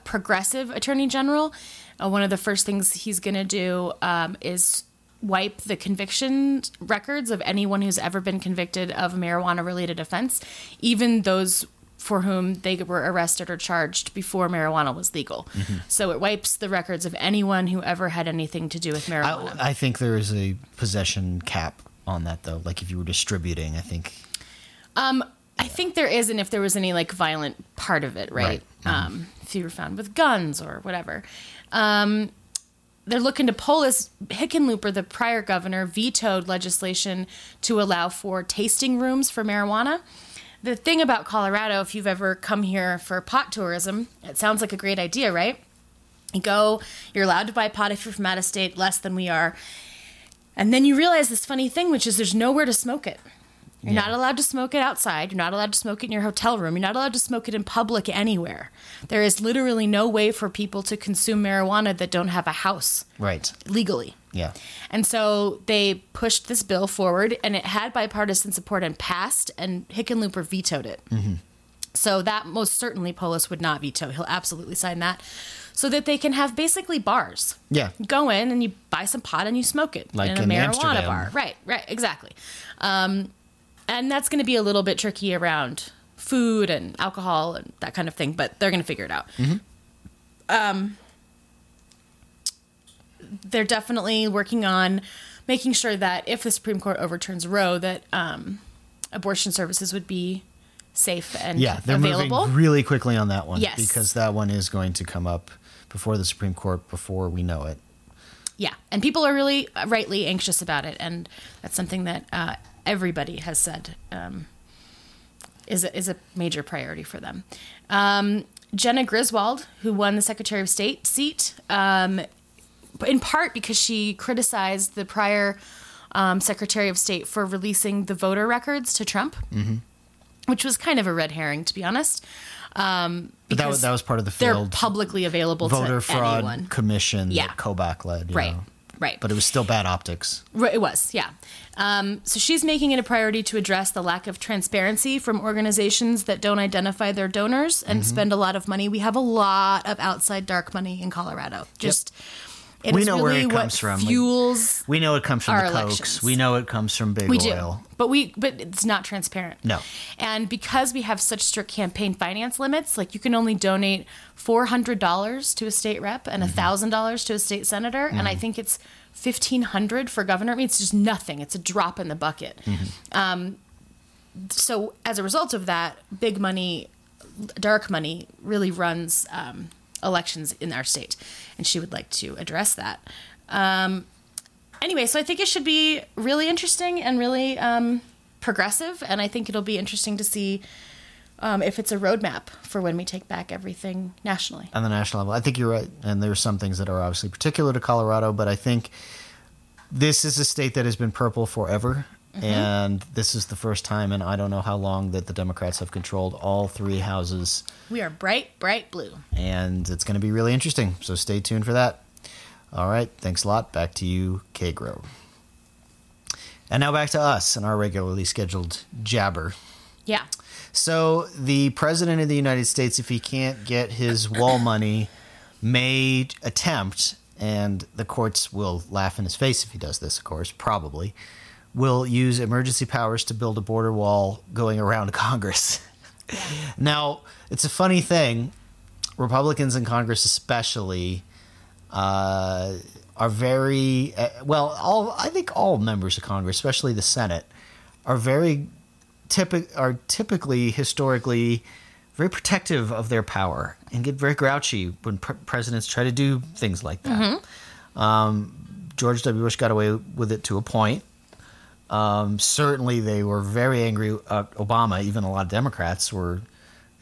progressive attorney general. One of the first things he's going to do is wipe the conviction records of anyone who's ever been convicted of a marijuana-related offense, even those for whom they were arrested or charged before marijuana was legal. So it wipes the records of anyone who ever had anything to do with marijuana. I think there is a possession cap on that, though. Like if you were distributing, I think. I think there is, and if there was any like violent part of it, right? if you were found with guns or whatever. They're looking to Polis. Hickenlooper, the prior governor, vetoed legislation to allow for tasting rooms for marijuana. The thing about Colorado, if you've ever come here for pot tourism, it sounds like a great idea, right? You go, you're allowed to buy pot if you're from out of state, less than we are. And then you realize this funny thing, which is there's nowhere to smoke it. You're not allowed to smoke it outside. You're not allowed to smoke it in your hotel room. You're not allowed to smoke it in public anywhere. There is literally no way for people to consume marijuana that don't have a house. Right. Legally. Yeah. And so they pushed this bill forward, and it had bipartisan support and passed, and Hickenlooper vetoed it. Mm-hmm. So that most certainly Polis would not veto. He'll absolutely sign that. So that they can have basically bars. Yeah. You go in and you buy some pot and you smoke it. Like in a marijuana Amsterdam. Bar. Right, right, exactly. And that's going to be a little bit tricky around food and alcohol and that kind of thing, but they're going to figure it out. Mm-hmm. They're definitely working on making sure that if the Supreme Court overturns Roe, that abortion services would be safe and available. Moving really quickly on that one. Yes. Because that one is going to come up before the Supreme Court before we know it. Yeah, and people are really rightly anxious about it, and that's something that... everybody has said is a major priority for them. Jenna Griswold, who won the Secretary of State seat, in part because she criticized the prior Secretary of State for releasing the voter records to Trump, mm-hmm. which was kind of a red herring, to be honest. But that was part of the failed they're publicly available voter to fraud anyone. Commission that Kobach led. You know. Right. But it was still bad optics. It was, yeah. So she's making it a priority to address the lack of transparency from organizations that don't identify their donors and mm-hmm. spend a lot of money. We have a lot of outside dark money in Colorado. Just yep. We know really where it comes from. Fuels. We know it comes from the Cokes. We know it comes from big oil. But it's not transparent. No. And because we have such strict campaign finance limits, like you can only donate $400 to a state rep and mm-hmm. $1,000 to a state senator, mm-hmm. and I think it's $1,500 for governor. I mean, it's just nothing. It's a drop in the bucket. Mm-hmm. So as a result of that, big money, dark money really runs elections in our state, and she would like to address that. Anyway, so I think it should be really interesting and really progressive, and I think it'll be interesting to see if it's a roadmap for when we take back everything nationally. On the national level. I think you're right, and there's some things that are obviously particular to Colorado, but I think this is a state that has been purple forever, mm-hmm. and this is the first time in I don't know how long that the Democrats have controlled all three houses. We are bright, bright blue. And it's going to be really interesting, so stay tuned for that. All right, thanks a lot. Back to you, Kay Grow. And now back to us and our regularly scheduled jabber. Yeah. So the president of the United States, if he can't get his wall money, may attempt, and the courts will laugh in his face if he does this, of course, probably, will use emergency powers to build a border wall going around Congress. Now, it's a funny thing. Republicans in Congress especially... are very I think all members of Congress, especially the Senate, are typically historically very protective of their power and get very grouchy when presidents try to do things like that. Mm-hmm. George W. Bush got away with it to a point. Certainly, they were very angry at Obama. Even a lot of Democrats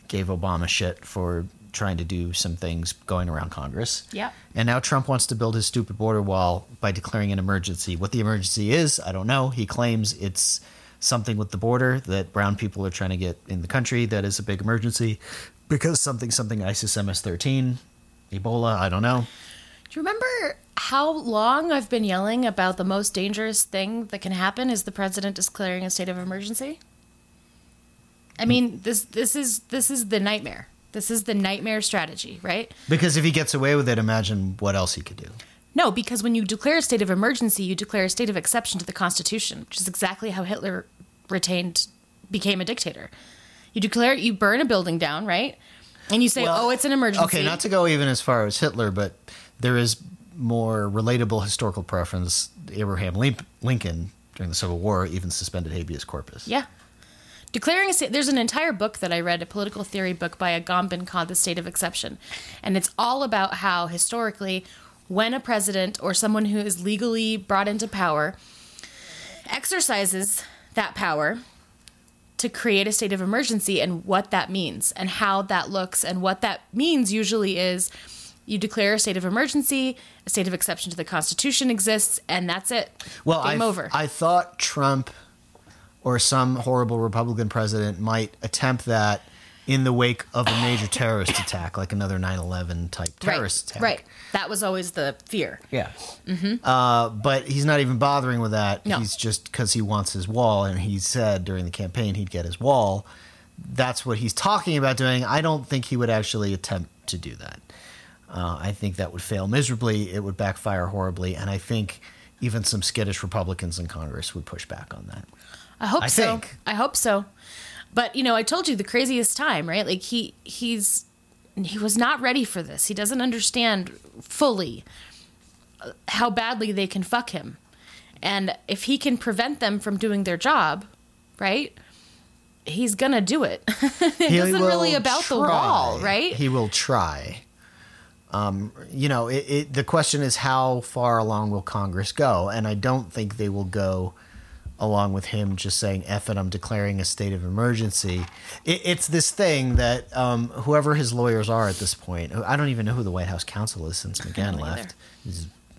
gave Obama shit for trying to do some things going around Congress. Yeah. And now Trump wants to build his stupid border wall by declaring an emergency. What the emergency is, I don't know. He claims it's something with the border that brown people are trying to get in the country. That is a big emergency because something ISIS, MS-13, Ebola, I don't know. Do you remember how long I've been yelling about the most dangerous thing that can happen is the president declaring a state of emergency? I mean, this is the nightmare. This is the nightmare strategy, right? Because if he gets away with it, imagine what else he could do. No, because when you declare a state of emergency, you declare a state of exception to the Constitution, which is exactly how Hitler became a dictator. You burn a building down, right? And you say, it's an emergency. Okay, not to go even as far as Hitler, but there is more relatable historical preference. Abraham Lincoln, during the Civil War, even suspended habeas corpus. Yeah. Declaring a state, there's an entire book that I read, a political theory book by Agamben called The State of Exception. And it's all about how historically, when a president or someone who is legally brought into power exercises that power to create a state of emergency, and what that means and how that looks, and what that means usually is you declare a state of emergency, a state of exception to the Constitution exists, and that's it. Well, Game over. I thought Trump or some horrible Republican president might attempt that in the wake of a major terrorist attack, like another 9/11 type terrorist attack. Right. That was always the fear. Yeah. Mm-hmm. But he's not even bothering with that. No. He's just, because he wants his wall, and he said during the campaign he'd get his wall. That's what he's talking about doing. I don't think he would actually attempt to do that. I think that would fail miserably. It would backfire horribly. And I think even some skittish Republicans in Congress would push back on that. I hope so. I hope so. But, you know, I told you the craziest time, right? Like, he was not ready for this. He doesn't understand fully how badly they can fuck him. And if he can prevent them from doing their job, right, he's going to do it. It isn't really about the wall, right? He will try. You know, the question is how far along will Congress go? And I don't think they will go along with him just saying, F it, I'm declaring a state of emergency. It's this thing that whoever his lawyers are at this point, I don't even know who the White House counsel is since McGahn left.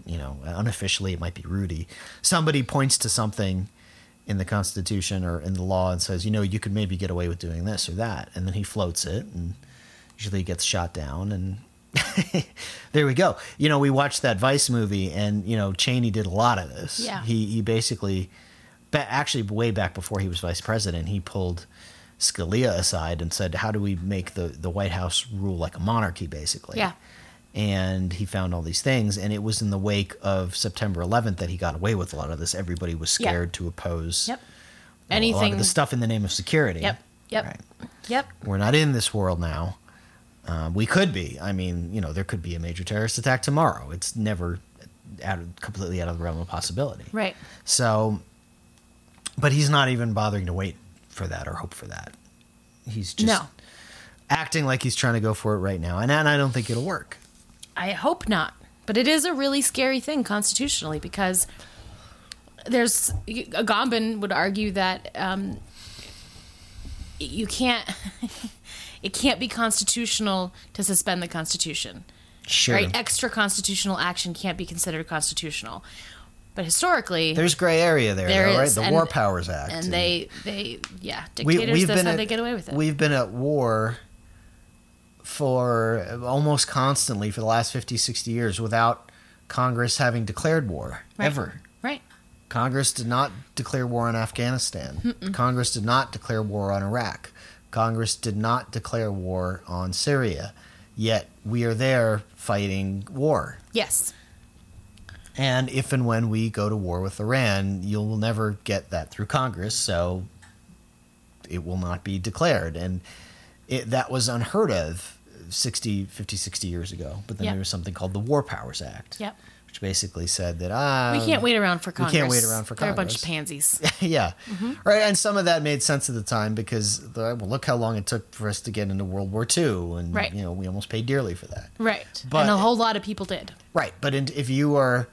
You know, unofficially, it might be Rudy. Somebody points to something in the Constitution or in the law and says, you know, you could maybe get away with doing this or that. And then he floats it and usually gets shot down and there we go. You know, we watched that Vice movie and, you know, Cheney did a lot of this. Yeah. He basically... Actually, way back before he was vice president, he pulled Scalia aside and said, how do we make the White House rule like a monarchy, basically? Yeah. And he found all these things. And it was in the wake of September 11th that he got away with a lot of this. Everybody was scared to oppose anything. A lot of the stuff in the name of security. Yep. Right. Yep. We're not in this world now. We could be. I mean, you know, there could be a major terrorist attack tomorrow. It's never completely out of the realm of possibility. Right. So... But he's not even bothering to wait for that or hope for that. He's just acting like he's trying to go for it right now. And I don't think it'll work. I hope not. But it is a really scary thing constitutionally because there's – Agamben would argue that you can't – it can't be constitutional to suspend the Constitution. Sure. Right? Extra constitutional action can't be considered constitutional. But historically... There's gray area there right? The War Powers Act. And they dictators, that's how they get away with it. We've been at war for almost constantly for the last 50, 60 years without Congress having declared war, ever. Right. Congress did not declare war on Afghanistan. Mm-mm. Congress did not declare war on Iraq. Congress did not declare war on Syria. Yet we are there fighting war. Yes. And if and when we go to war with Iran, you'll never get that through Congress, so it will not be declared. And that was unheard of 50, 60 years ago. But then there was something called the War Powers Act, which basically said that... we can't wait around for Congress. They're a bunch of pansies. Right, and some of that made sense at the time because, look how long it took for us to get into World War II. And, you know, we almost paid dearly for that. Right, but, and a whole lot of people did. Right, but if you are...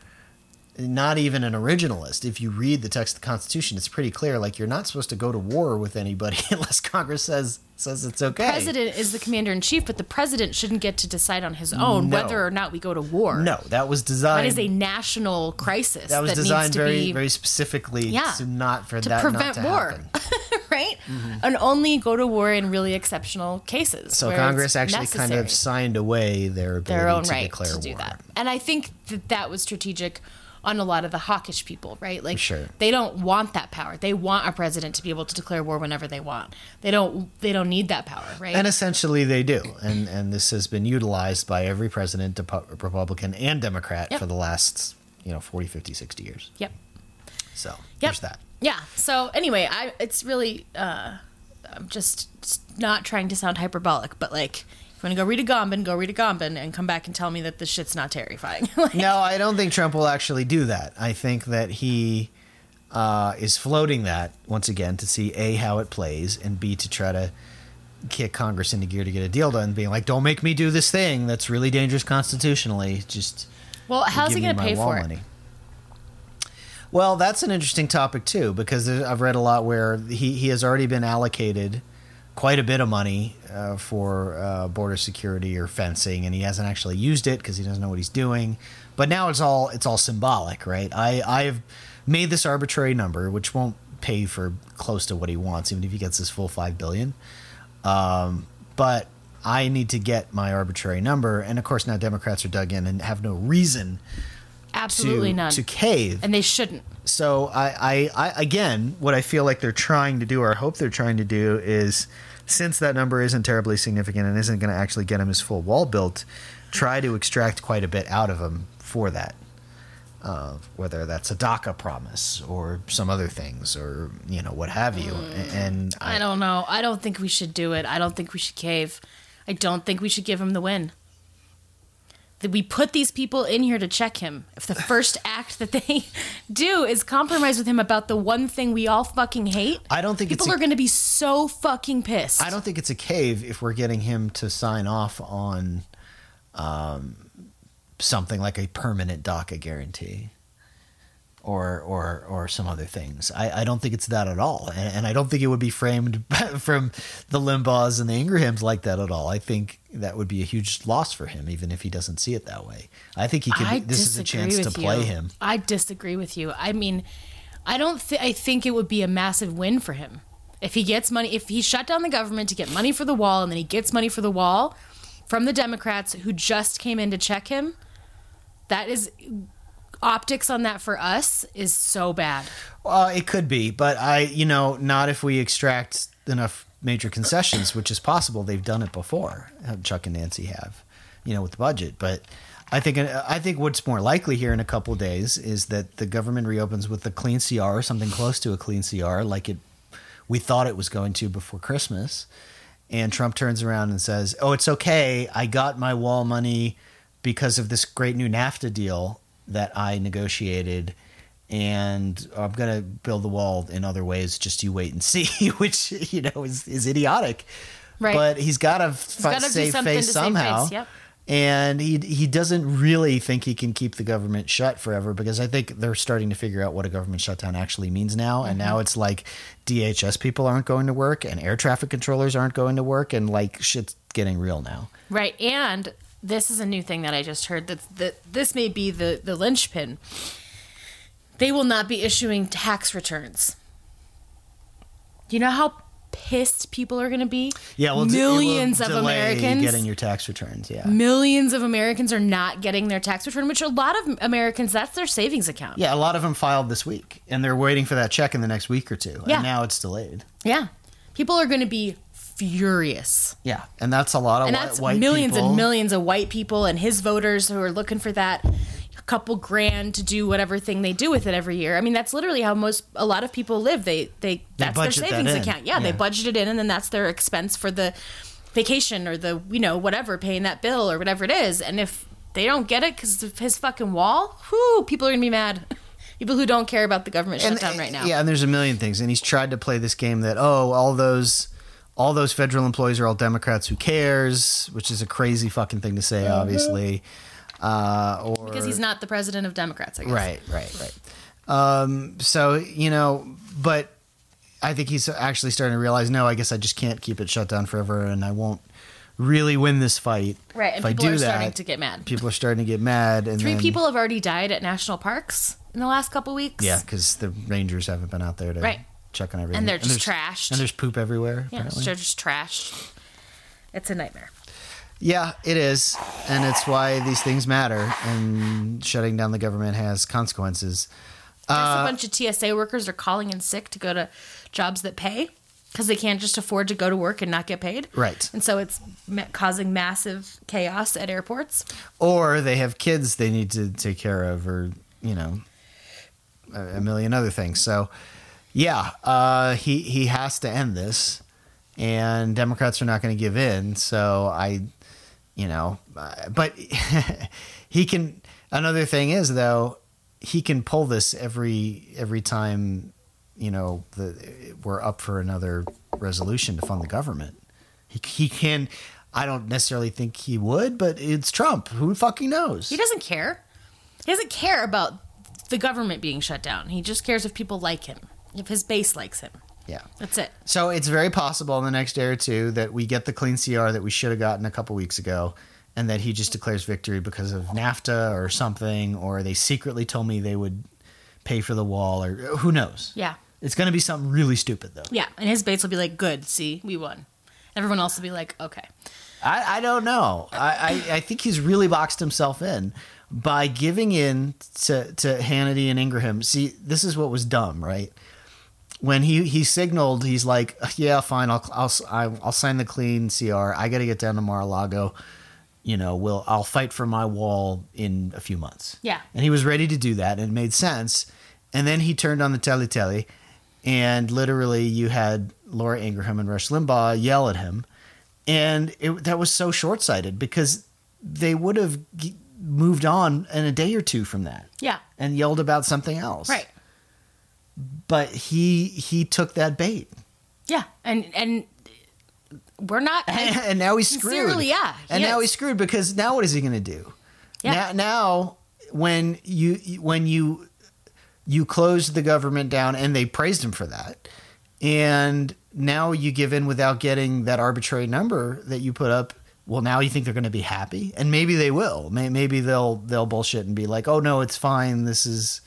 not even an originalist. If you read the text of the Constitution, it's pretty clear. Like, you're not supposed to go to war with anybody unless Congress says it's okay. The president is the commander-in-chief, but the president shouldn't get to decide on his own whether or not we go to war. No, that was designed... That is a national crisis. That was designed very specifically to not for that not to happen. To prevent war, right? Mm-hmm. And only go to war in really exceptional cases. So Congress actually kind of signed away their ability to declare war. That. And I think that was strategic... on a lot of the hawkish people, right? Like, they don't want that power. They want a president to be able to declare war whenever they want. They don't need that power, right? And essentially they do. And this has been utilized by every president, Republican and Democrat, for the last, 40, 50, 60 years. Yep. So, there's that. Yeah. So, anyway, it's really I'm just not trying to sound hyperbolic, but like I'm going to go read Agamben and come back and tell me that this shit's not terrifying. No, I don't think Trump will actually do that. I think that he is floating that once again to see A, how it plays, and B, to try to kick Congress into gear to get a deal done, being like, don't make me do this thing that's really dangerous constitutionally. Just well, how's he going to pay for it? Money. Well, that's an interesting topic too, because I've read a lot where he has already been allocated quite a bit of money for border security or fencing, and he hasn't actually used it because he doesn't know what he's doing. But now it's all symbolic, right? I've made this arbitrary number, which won't pay for close to what he wants, even if he gets his full $5 billion. But I need to get my arbitrary number, and of course now Democrats are dug in and have no reason. Absolutely none. To cave. And they shouldn't. So I again, what I feel like they're trying to do, or I hope they're trying to do, is since that number isn't terribly significant and isn't going to actually get him his full wall built, try to extract quite a bit out of him for that. Whether that's a DACA promise or some other things, or what have you. And I don't know. I don't think we should do it. I don't think we should cave. I don't think we should give him the win. That we put these people in here to check him. If the first act that they do is compromise with him about the one thing we all fucking hate, I don't think people are going to be so fucking pissed. I don't think it's a cave if we're getting him to sign off on something like a permanent DACA guarantee or some other things. I don't think it's that at all, and I don't think it would be framed from the Limbaughs and the Ingrahams like that at all. I think that would be a huge loss for him, even if he doesn't see it that way. I think he can. This is a chance to play him. I disagree with you. I mean, I think it would be a massive win for him if he gets money. If he shut down the government to get money for the wall, and then he gets money for the wall from the Democrats who just came in to check him, that is optics on that for us is so bad. It could be, but not if we extract enough major concessions, which is possible. They've done it before. Chuck and Nancy have, with the budget. But I think what's more likely here in a couple of days is that the government reopens with a clean CR, something close to a clean CR, like we thought it was going to before Christmas. And Trump turns around and says, "Oh, it's okay. I got my wall money because of this great new NAFTA deal that I negotiated, and I'm going to build the wall in other ways. Just you wait and see," which is idiotic. Right. But he's got to save face somehow. Yep. And he doesn't really think he can keep the government shut forever, because I think they're starting to figure out what a government shutdown actually means now. Mm-hmm. And now it's like DHS people aren't going to work, and air traffic controllers aren't going to work, and like shit's getting real now. Right. And this is a new thing that I just heard, that this may be the linchpin. They will not be issuing tax returns. You know how pissed people are going to be? Yeah, well, millions of Americans getting your tax returns. Yeah, millions of Americans are not getting their tax return, which a lot of Americans, that's their savings account. Yeah, a lot of them filed this week, and they're waiting for that check in the next week or two. Yeah. And now it's delayed. Yeah, people are going to be furious. Yeah, and that's a lot of white millions people. And millions of white people and his voters who are looking for that couple grand to do whatever thing they do with it every year. I mean, that's literally how a lot of people live. That's their savings account. Yeah, they budget it in, and then that's their expense for the vacation or the whatever, paying that bill or whatever it is. And if they don't get it because of his fucking wall, people are gonna be mad. People who don't care about the government shutdown right now. Yeah, and there's a million things, and he's tried to play this game that all those federal employees are all Democrats. Who cares? Which is a crazy fucking thing to say, obviously. Or because he's not the president of Democrats, I guess. Right. But I think he's actually starting to realize, no, I guess I just can't keep it shut down forever, and I won't really win this fight. Right, and people are starting to get mad. And Three people have already died at national parks in the last couple weeks. Yeah, because the rangers haven't been out there to check on everything. And they're just trashed. And there's poop everywhere, apparently. They're just trashed. It's a nightmare. Yeah, it is, and it's why these things matter, and shutting down the government has consequences. A bunch of TSA workers are calling in sick to go to jobs that pay, because they can't just afford to go to work and not get paid. Right. And so it's causing massive chaos at airports. Or they have kids they need to take care of, or, a million other things. So, yeah, he has to end this, and Democrats are not going to give in, so but another thing is, though, he can pull this every time, you know, we're up for another resolution to fund the government. He can. I don't necessarily think he would, but it's Trump. Who fucking knows? He doesn't care. He doesn't care about the government being shut down. He just cares if people like him, if his base likes him. Yeah. That's it. So it's very possible in the next day or two that we get the clean CR that we should have gotten a couple weeks ago, and that he just declares victory because of NAFTA or something, or they secretly told me they would pay for the wall, or who knows. Yeah. It's going to be something really stupid, though. Yeah. And his base will be like, good, see, we won. Everyone else will be like, okay. I don't know. I think he's really boxed himself in by giving in to Hannity and Ingraham. See, this is what was dumb, right? When he signaled, he's like, yeah, fine, I'll sign the clean CR. I got to get down to Mar-a-Lago. You know, I'll fight for my wall in a few months. Yeah. And he was ready to do that, and it made sense. And then he turned on the telly, and literally you had Laura Ingraham and Rush Limbaugh yell at him. And that was so short-sighted because they would have moved on in a day or two from that. Yeah. And yelled about something else. Right. But he took that bait. Yeah. And we're not. And now he's screwed. Sincerely, yeah. And now he's screwed because now what is he going to do? Yeah. Now when you closed the government down and they praised him for that, and now you give in without getting that arbitrary number that you put up. Well, now you think they're going to be happy, and maybe they will. Maybe they'll bullshit and be like, "Oh no, it's fine. This is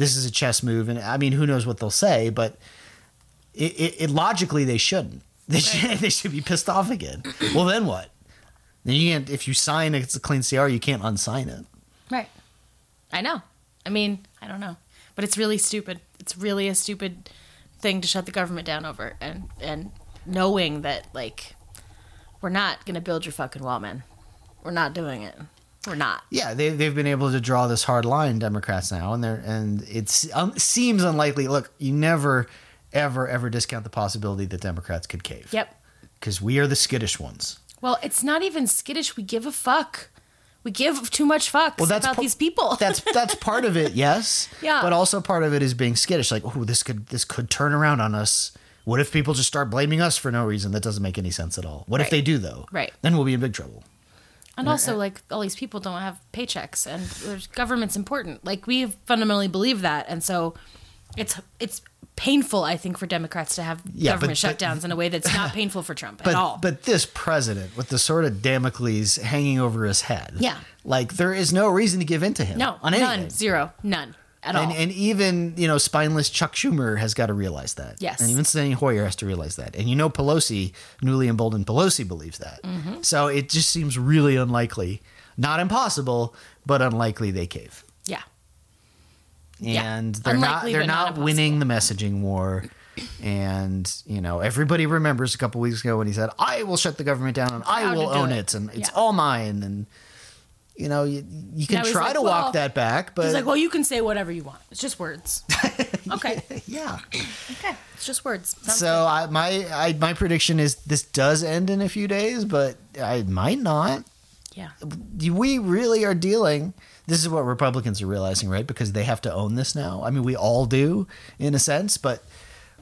a chess move." And I mean, who knows what they'll say? But it logically they shouldn't. They should be pissed off again. Well, then what? Then you can't. If you sign it, it's a clean CR, you can't unsign it. Right. I know. I mean, I don't know, but it's really stupid. It's really a stupid thing to shut the government down over, and knowing that, like, we're not gonna build your fucking wall, man. We're not doing it. We're not. Yeah, they've been able to draw this hard line, Democrats now, and it seems unlikely. Look, you never, ever, ever discount the possibility that Democrats could cave. Yep. Because we are the skittish ones. Well, it's not even skittish. We give a fuck. We give too much fucks about these people. That's part of it, yes. Yeah. But also part of it is being skittish. Like, oh, this could turn around on us. What if people just start blaming us for no reason? That doesn't make any sense at all. What if they do, though? Right. Then we'll be in big trouble. And also, like, all these people don't have paychecks, and there's government's important. Like, we fundamentally believe that, and so it's painful, I think, for Democrats to have government shutdowns in a way that's not painful for Trump at all. But this president with the sort of Damocles hanging over his head. Yeah. Like, there is no reason to give in to him. No, on anything. None. Zero. None. At all. And even, you know, spineless Chuck Schumer has got to realize that. Yes. And even Steny Hoyer has to realize that. And, you know, Pelosi, newly emboldened Pelosi, believes that. Mm-hmm. So it just seems really unlikely. Not impossible, but unlikely they cave. Yeah. And they're not winning the messaging war. And, you know, everybody remembers a couple weeks ago when he said, I will shut the government down and I will own it. And it's all mine. And, you know, you can try to walk that back. But he's like, well, you can say whatever you want. It's just words. Okay. Yeah. Okay. It's just words. Sounds so good. My prediction is this does end in a few days, but I might not. Yeah. We really are dealing... This is what Republicans are realizing, right? Because they have to own this now. I mean, we all do in a sense, but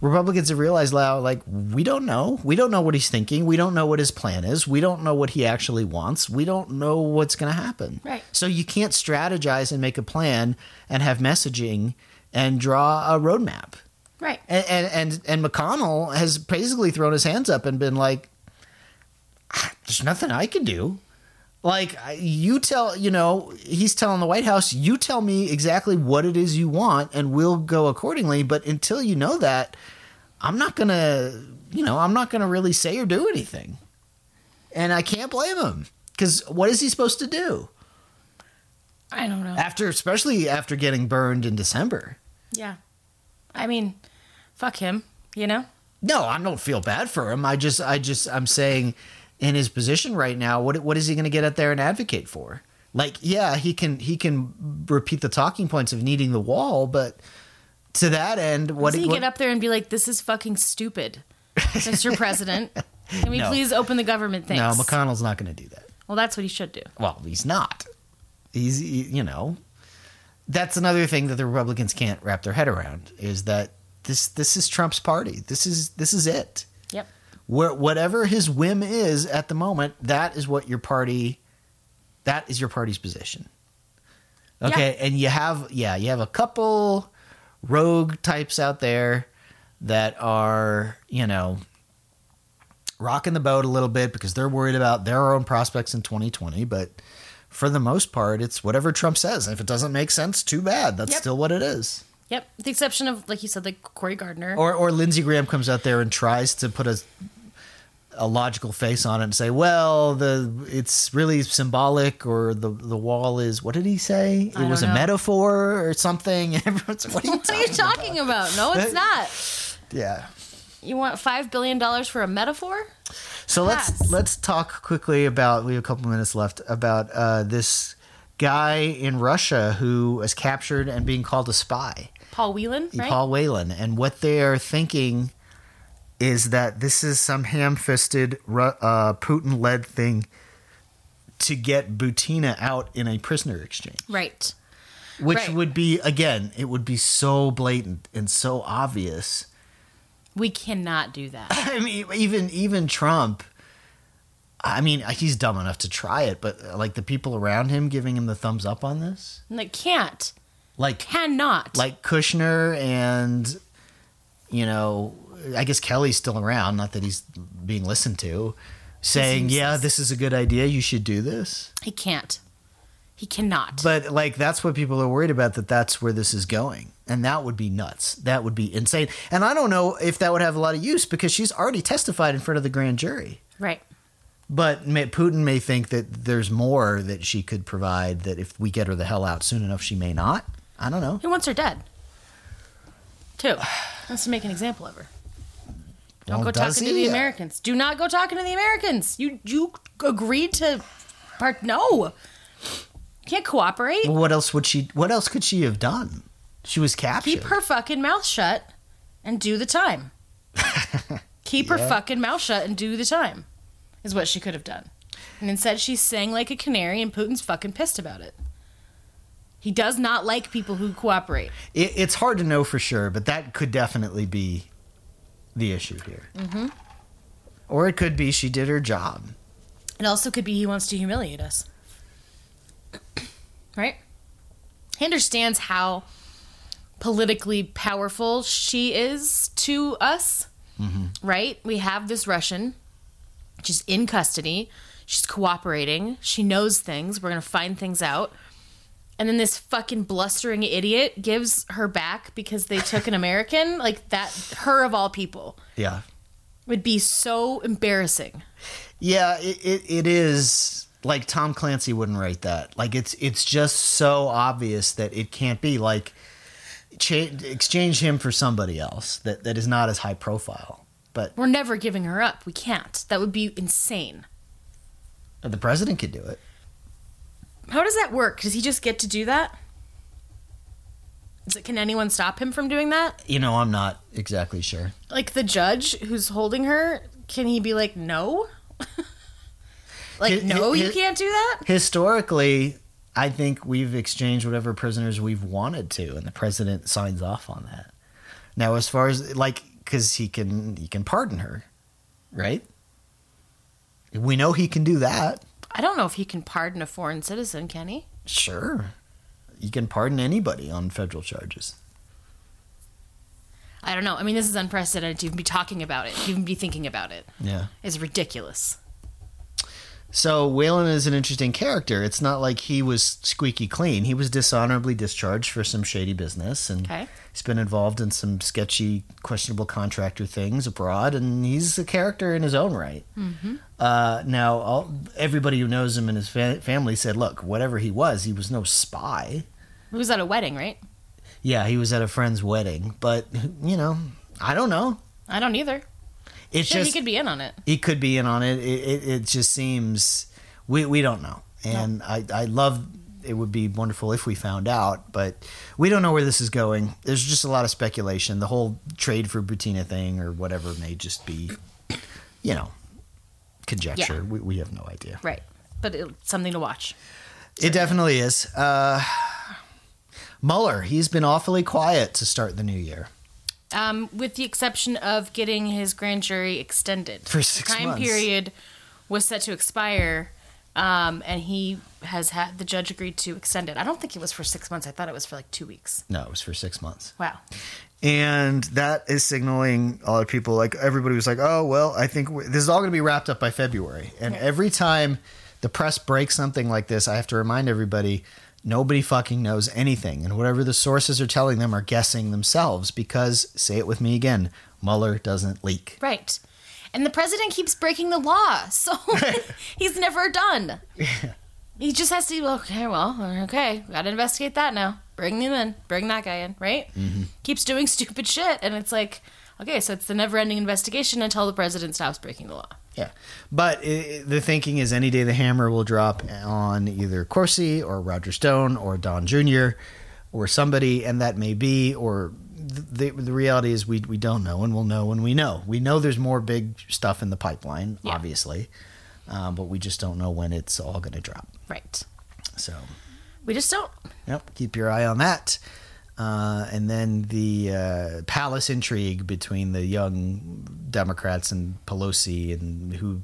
Republicans have realized now, like, we don't know. We don't know what he's thinking. We don't know what his plan is. We don't know what he actually wants. We don't know what's going to happen. Right. So you can't strategize and make a plan and have messaging and draw a roadmap. Right. And McConnell has basically thrown his hands up and been like, there's nothing I can do. Like, he's telling the White House, you tell me exactly what it is you want and we'll go accordingly. But until you know that, I'm not going to really say or do anything. And I can't blame him because what is he supposed to do? I don't know. Especially after getting burned in December. Yeah. I mean, fuck him, you know? No, I don't feel bad for him. I'm saying... In his position right now, what is he going to get out there and advocate for? Like, yeah, he can repeat the talking points of needing the wall, but to that end, does he get up there and be like, "This is fucking stupid, Mr. President. Can we please open the government?" Thanks. No, McConnell's not going to do that. Well, that's what he should do. Well, he's not. He's that's another thing that the Republicans can't wrap their head around, is that this is Trump's party. This is it. Yep. Whatever his whim is at the moment, that is your party's position. Okay, yeah. And you have a couple rogue types out there that are, rocking the boat a little bit because they're worried about their own prospects in 2020, but for the most part, it's whatever Trump says. And if it doesn't make sense, too bad. That's still what it is. Yep. The exception of, like you said, like Cory Gardner. Or Lindsey Graham comes out there and tries to put a logical face on it and say, well, it's really symbolic, or the wall is, what did he say? It was a metaphor or something. Everyone's like, what are you talking about? No, it's not. Yeah. You want $5 billion for a metaphor? So let's talk quickly about, we have a couple minutes left, about this guy in Russia who was captured and being called a spy. Paul Whelan, right? Paul Whelan. And what they are thinking is that this is some ham-fisted Putin-led thing to get Butina out in a prisoner exchange. Right. Would be, again, it would be so blatant and so obvious. We cannot do that. I mean, even Trump, I mean, he's dumb enough to try it, but like the people around him giving him the thumbs up on this? Like, can't. Like, cannot. Like Kushner and, I guess Kelly's still around, not that he's being listened to, saying, yeah, this is a good idea, you should do this. He can't. He cannot. But, like, that's what people are worried about, that's where this is going. And that would be nuts. That would be insane. And I don't know if that would have a lot of use because she's already testified in front of the grand jury. Right. But Putin may think that there's more that she could provide, that if we get her the hell out soon enough, she may not. I don't know. He wants her dead, too. Wants to make an example of her. Don't go talking to the Americans. Do not go talking to the Americans. You agreed to part. No, can't cooperate. Well, what else could she have done? She was captured. Keep her fucking mouth shut and do the time. Keep her fucking mouth shut and do the time is what she could have done. And instead she sang like a canary, and Putin's fucking pissed about it. He does not like people who cooperate. It's hard to know for sure, but that could definitely be the issue here. Mm-hmm. Or it could be she did her job. It also could be he wants to humiliate us. Right? He understands how politically powerful she is to us, right? We have this Russian. She's in custody. She's cooperating. She knows things. We're going to find things out. And then this fucking blustering idiot gives her back because they took an American. Like that, her of all people. Yeah. Would be so embarrassing. Yeah, it is. Like Tom Clancy wouldn't write that. Like it's just so obvious that it can't be like exchange him for somebody else that is not as high profile. But we're never giving her up. We can't. That would be insane. The president could do it. How does that work? Does he just get to do that? Can anyone stop him from doing that? I'm not exactly sure. Like the judge who's holding her, can he be like, no? You can't do that? Historically, I think we've exchanged whatever prisoners we've wanted to, and the president signs off on that. Now, as far as, like, because he can pardon her, right? We know he can do that. I don't know if he can pardon a foreign citizen, can he? Sure. You can pardon anybody on federal charges. I don't know. I mean, this is unprecedented to even be talking about it, to even be thinking about it. Yeah. It's ridiculous. So Whelan is an interesting character. It's not like he was squeaky clean. He was dishonorably discharged for some shady business, and he's been involved in some sketchy, questionable contractor things abroad, and he's a character in his own right. Mm-hmm. Now, everybody who knows him and his family said, look, whatever he was no spy. He was at a wedding, right? Yeah, he was at a friend's wedding, but, I don't know. I don't either. He could be in on it. He could be in on it. It just seems we don't know. And no. I love it would be wonderful if we found out, but we don't know where this is going. There's just a lot of speculation. The whole trade for Butina thing or whatever may just be, conjecture. Yeah. We have no idea. Right. But it's something to watch. It definitely is. Mueller, he's been awfully quiet to start the new year. With the exception of getting his grand jury extended. For 6 months. The time period was set to expire, and he has had, the judge agreed to extend it. I don't think it was for 6 months. I thought it was for like 2 weeks. No, it was for 6 months. Wow. And that is signaling a lot of people, like everybody was like, oh, well, I think this is all going to be wrapped up by February. And every time the press breaks something like this, I have to remind everybody, nobody fucking knows anything. And whatever the sources are telling them are guessing themselves because, say it with me again, Mueller doesn't leak. Right. And the president keeps breaking the law. So he's never done. Yeah. He just has to, okay, well, okay. Got to investigate that now. Bring them in. Bring that guy in, right? Mm-hmm. Keeps doing stupid shit. And it's like, okay, so it's the never-ending investigation until the president stops breaking the law. Yeah. But the thinking is any day the hammer will drop on either Corsi or Roger Stone or Don Jr. or somebody, and that may be, or the reality is we don't know, and we'll know when we know. We know there's more big stuff in the pipeline, obviously, but we just don't know when it's all going to drop. Right. So we just don't. Yep. Keep your eye on that. And then the palace intrigue between the young Democrats and Pelosi, and who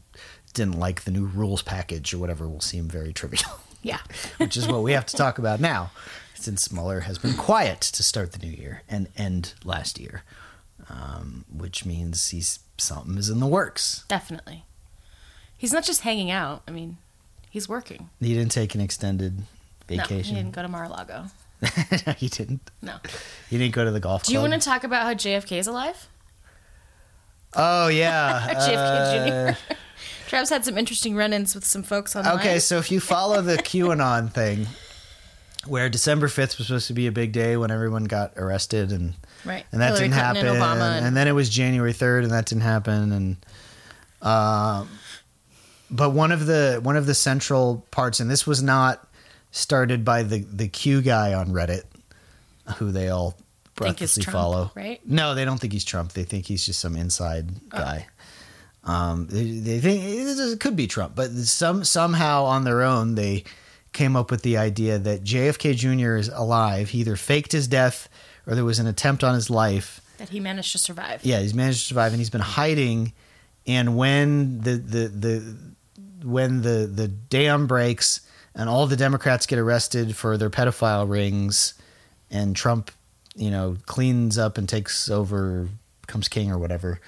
didn't like the new rules package or whatever, will seem very trivial. Yeah. Which is what we have to talk about now, since Mueller has been quiet to start the new year and end last year, which means something is in the works. Definitely. He's not just hanging out. I mean, he's working. He didn't take an extended vacation. No, he didn't go to Mar-a-Lago. No, he didn't. No. He didn't go to the golf club. Do you want to talk about how JFK is alive? Oh, yeah. JFK Jr. Trav's had some interesting run-ins with some folks online. Okay, so if you follow the QAnon thing, where December 5th was supposed to be a big day when everyone got arrested, and and that Hillary didn't Clinton happen, and Obama, and then it was January 3rd, and that didn't happen, and but one of the central parts, and this was not started by the Q guy on Reddit, who they all breathlessly follow. Right? No, they don't think he's Trump. They think he's just some inside guy. They think it could be Trump, but somehow on their own they came up with the idea that JFK Jr. is alive. He either faked his death or there was an attempt on his life that he managed to survive. Yeah, he's managed to survive, and he's been hiding. And when the dam breaks, and all the Democrats get arrested for their pedophile rings, and Trump, cleans up and takes over, becomes king or whatever,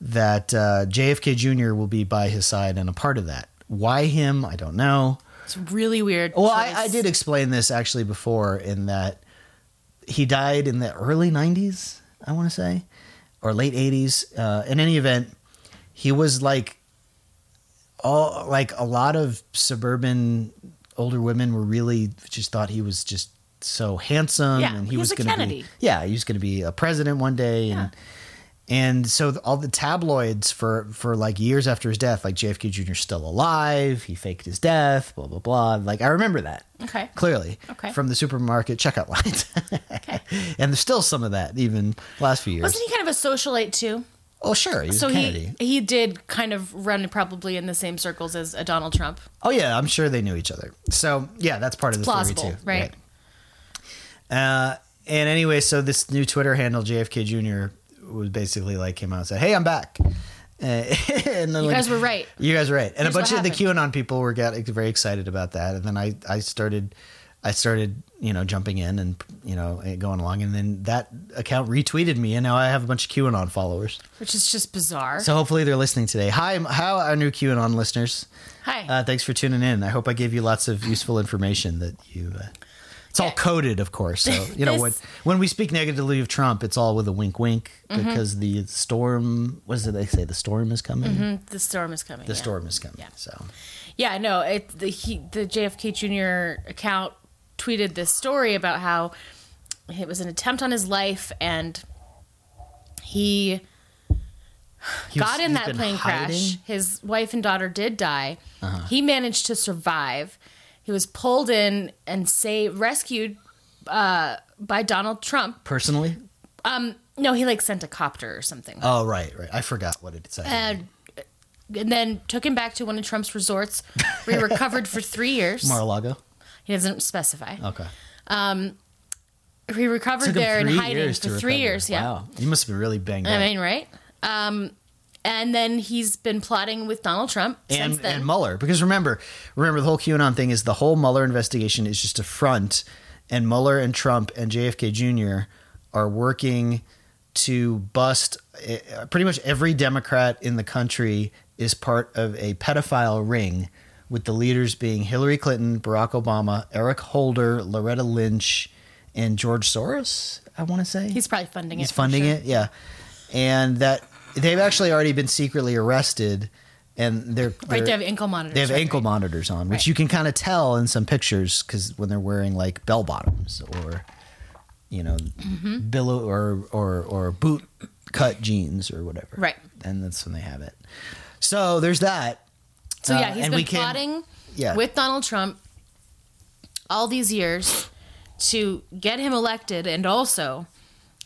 that JFK Jr. will be by his side and a part of that. Why him? I don't know. It's really weird. Well, I did explain this actually before, in that he died in the early 90s, I want to say, or late 80s. In any event, he was a lot of suburban older women were really just thought he was just so handsome, and he was going to be, he was going to be a president one day, and so all the tabloids for like years after his death, like JFK Jr. is still alive, he faked his death, blah blah blah. Like I remember that clearly from the supermarket checkout lines, and there's still some of that even last few years. Wasn't he kind of a socialite too? Oh, sure. He was Kennedy. He did kind of run probably in the same circles as a Donald Trump. Oh, yeah. I'm sure they knew each other. So, yeah, that's part of the theory, too. Right. And anyway, so this new Twitter handle, JFK Jr., was basically came out and said, hey, I'm back. And then, guys were right. You guys were right. And here's a bunch of the QAnon people were getting very excited about that. And then I started, jumping in and, going along. And then that account retweeted me, and now I have a bunch of QAnon followers. Which is just bizarre. So hopefully they're listening today. Hi, our new QAnon listeners. Hi. Thanks for tuning in. I hope I gave you lots of useful information that you it's all coded, of course. So, when we speak negatively of Trump, it's all with a wink-wink, because the storm – what did they say? The storm is coming? Mm-hmm. The storm is coming, The storm is coming, so. Yeah, no, the JFK Jr. account – tweeted this story about how it was an attempt on his life, and he got in that plane crash. His wife and daughter did die. Uh-huh. He managed to survive. He was pulled in and rescued by Donald Trump personally. No, he sent a copter or something. Oh, right. I forgot what it said. And then took him back to one of Trump's resorts, where he recovered for 3 years. Mar-a-Lago. He doesn't specify. Okay. He recovered there in hiding for 3 years. Yeah. Wow. He must have been really banged up. I mean, right? And then he's been plotting with Donald Trump since then. And Mueller. Because remember the whole QAnon thing is the whole Mueller investigation is just a front. And Mueller and Trump and JFK Jr. are working to bust pretty much every Democrat in the country is part of a pedophile ring, with the leaders being Hillary Clinton, Barack Obama, Eric Holder, Loretta Lynch, and George Soros, I want to say. He's probably funding it. He's funding it, yeah. And that they've actually already been secretly arrested, and they have ankle monitors. They have ankle monitors on, which you can kind of tell in some pictures because when they're wearing like bell bottoms or billow or boot cut jeans or whatever, right? And that's when they have it. So there's that. So yeah, he's been plotting with Donald Trump all these years to get him elected and also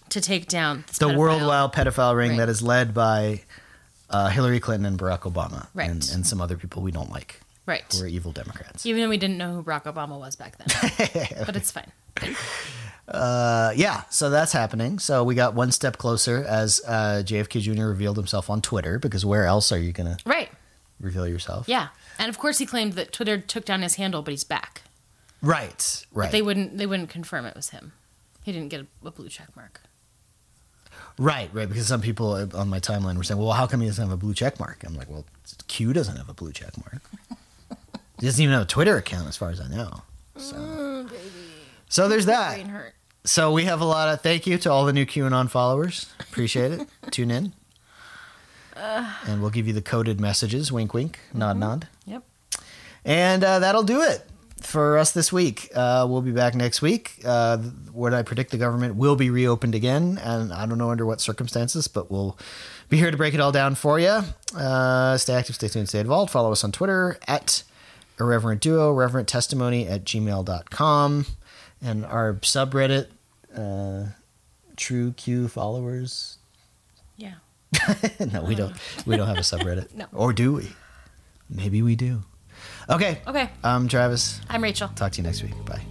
to take down this the worldwide pedophile ring that is led by Hillary Clinton and Barack Obama and some other people we don't like who are evil Democrats. Even though we didn't know who Barack Obama was back then. But it's fine. So that's happening. So we got one step closer as JFK Jr. revealed himself on Twitter, because where else are you going to reveal yourself? Yeah. And of course he claimed that Twitter took down his handle, but he's back. Right, right. But they wouldn't confirm it was him. He didn't get a blue check mark. Right, right. Because some people on my timeline were saying, "Well, how come he doesn't have a blue check mark?" I'm like, "Well, Q doesn't have a blue check mark. He doesn't even have a Twitter account, as far as I know." So, so there's that. So we have a lot of thank you to all the new QAnon followers. Appreciate it. Tune in, and we'll give you the coded messages. Wink, wink. Nod, nod. Yep. And that'll do it for us this week. We'll be back next week. What I predict the government will be reopened again, and I don't know under what circumstances, but we'll be here to break it all down for you. Stay active, stay tuned, stay involved. Follow us on Twitter at Irreverent Duo, Reverent Testimony at gmail.com, and our subreddit, True Q Followers. Yeah. No, we don't have a subreddit. No. Or do we? Maybe we do. Okay. I'm Travis. I'm Rachel. Talk to you next week. Bye.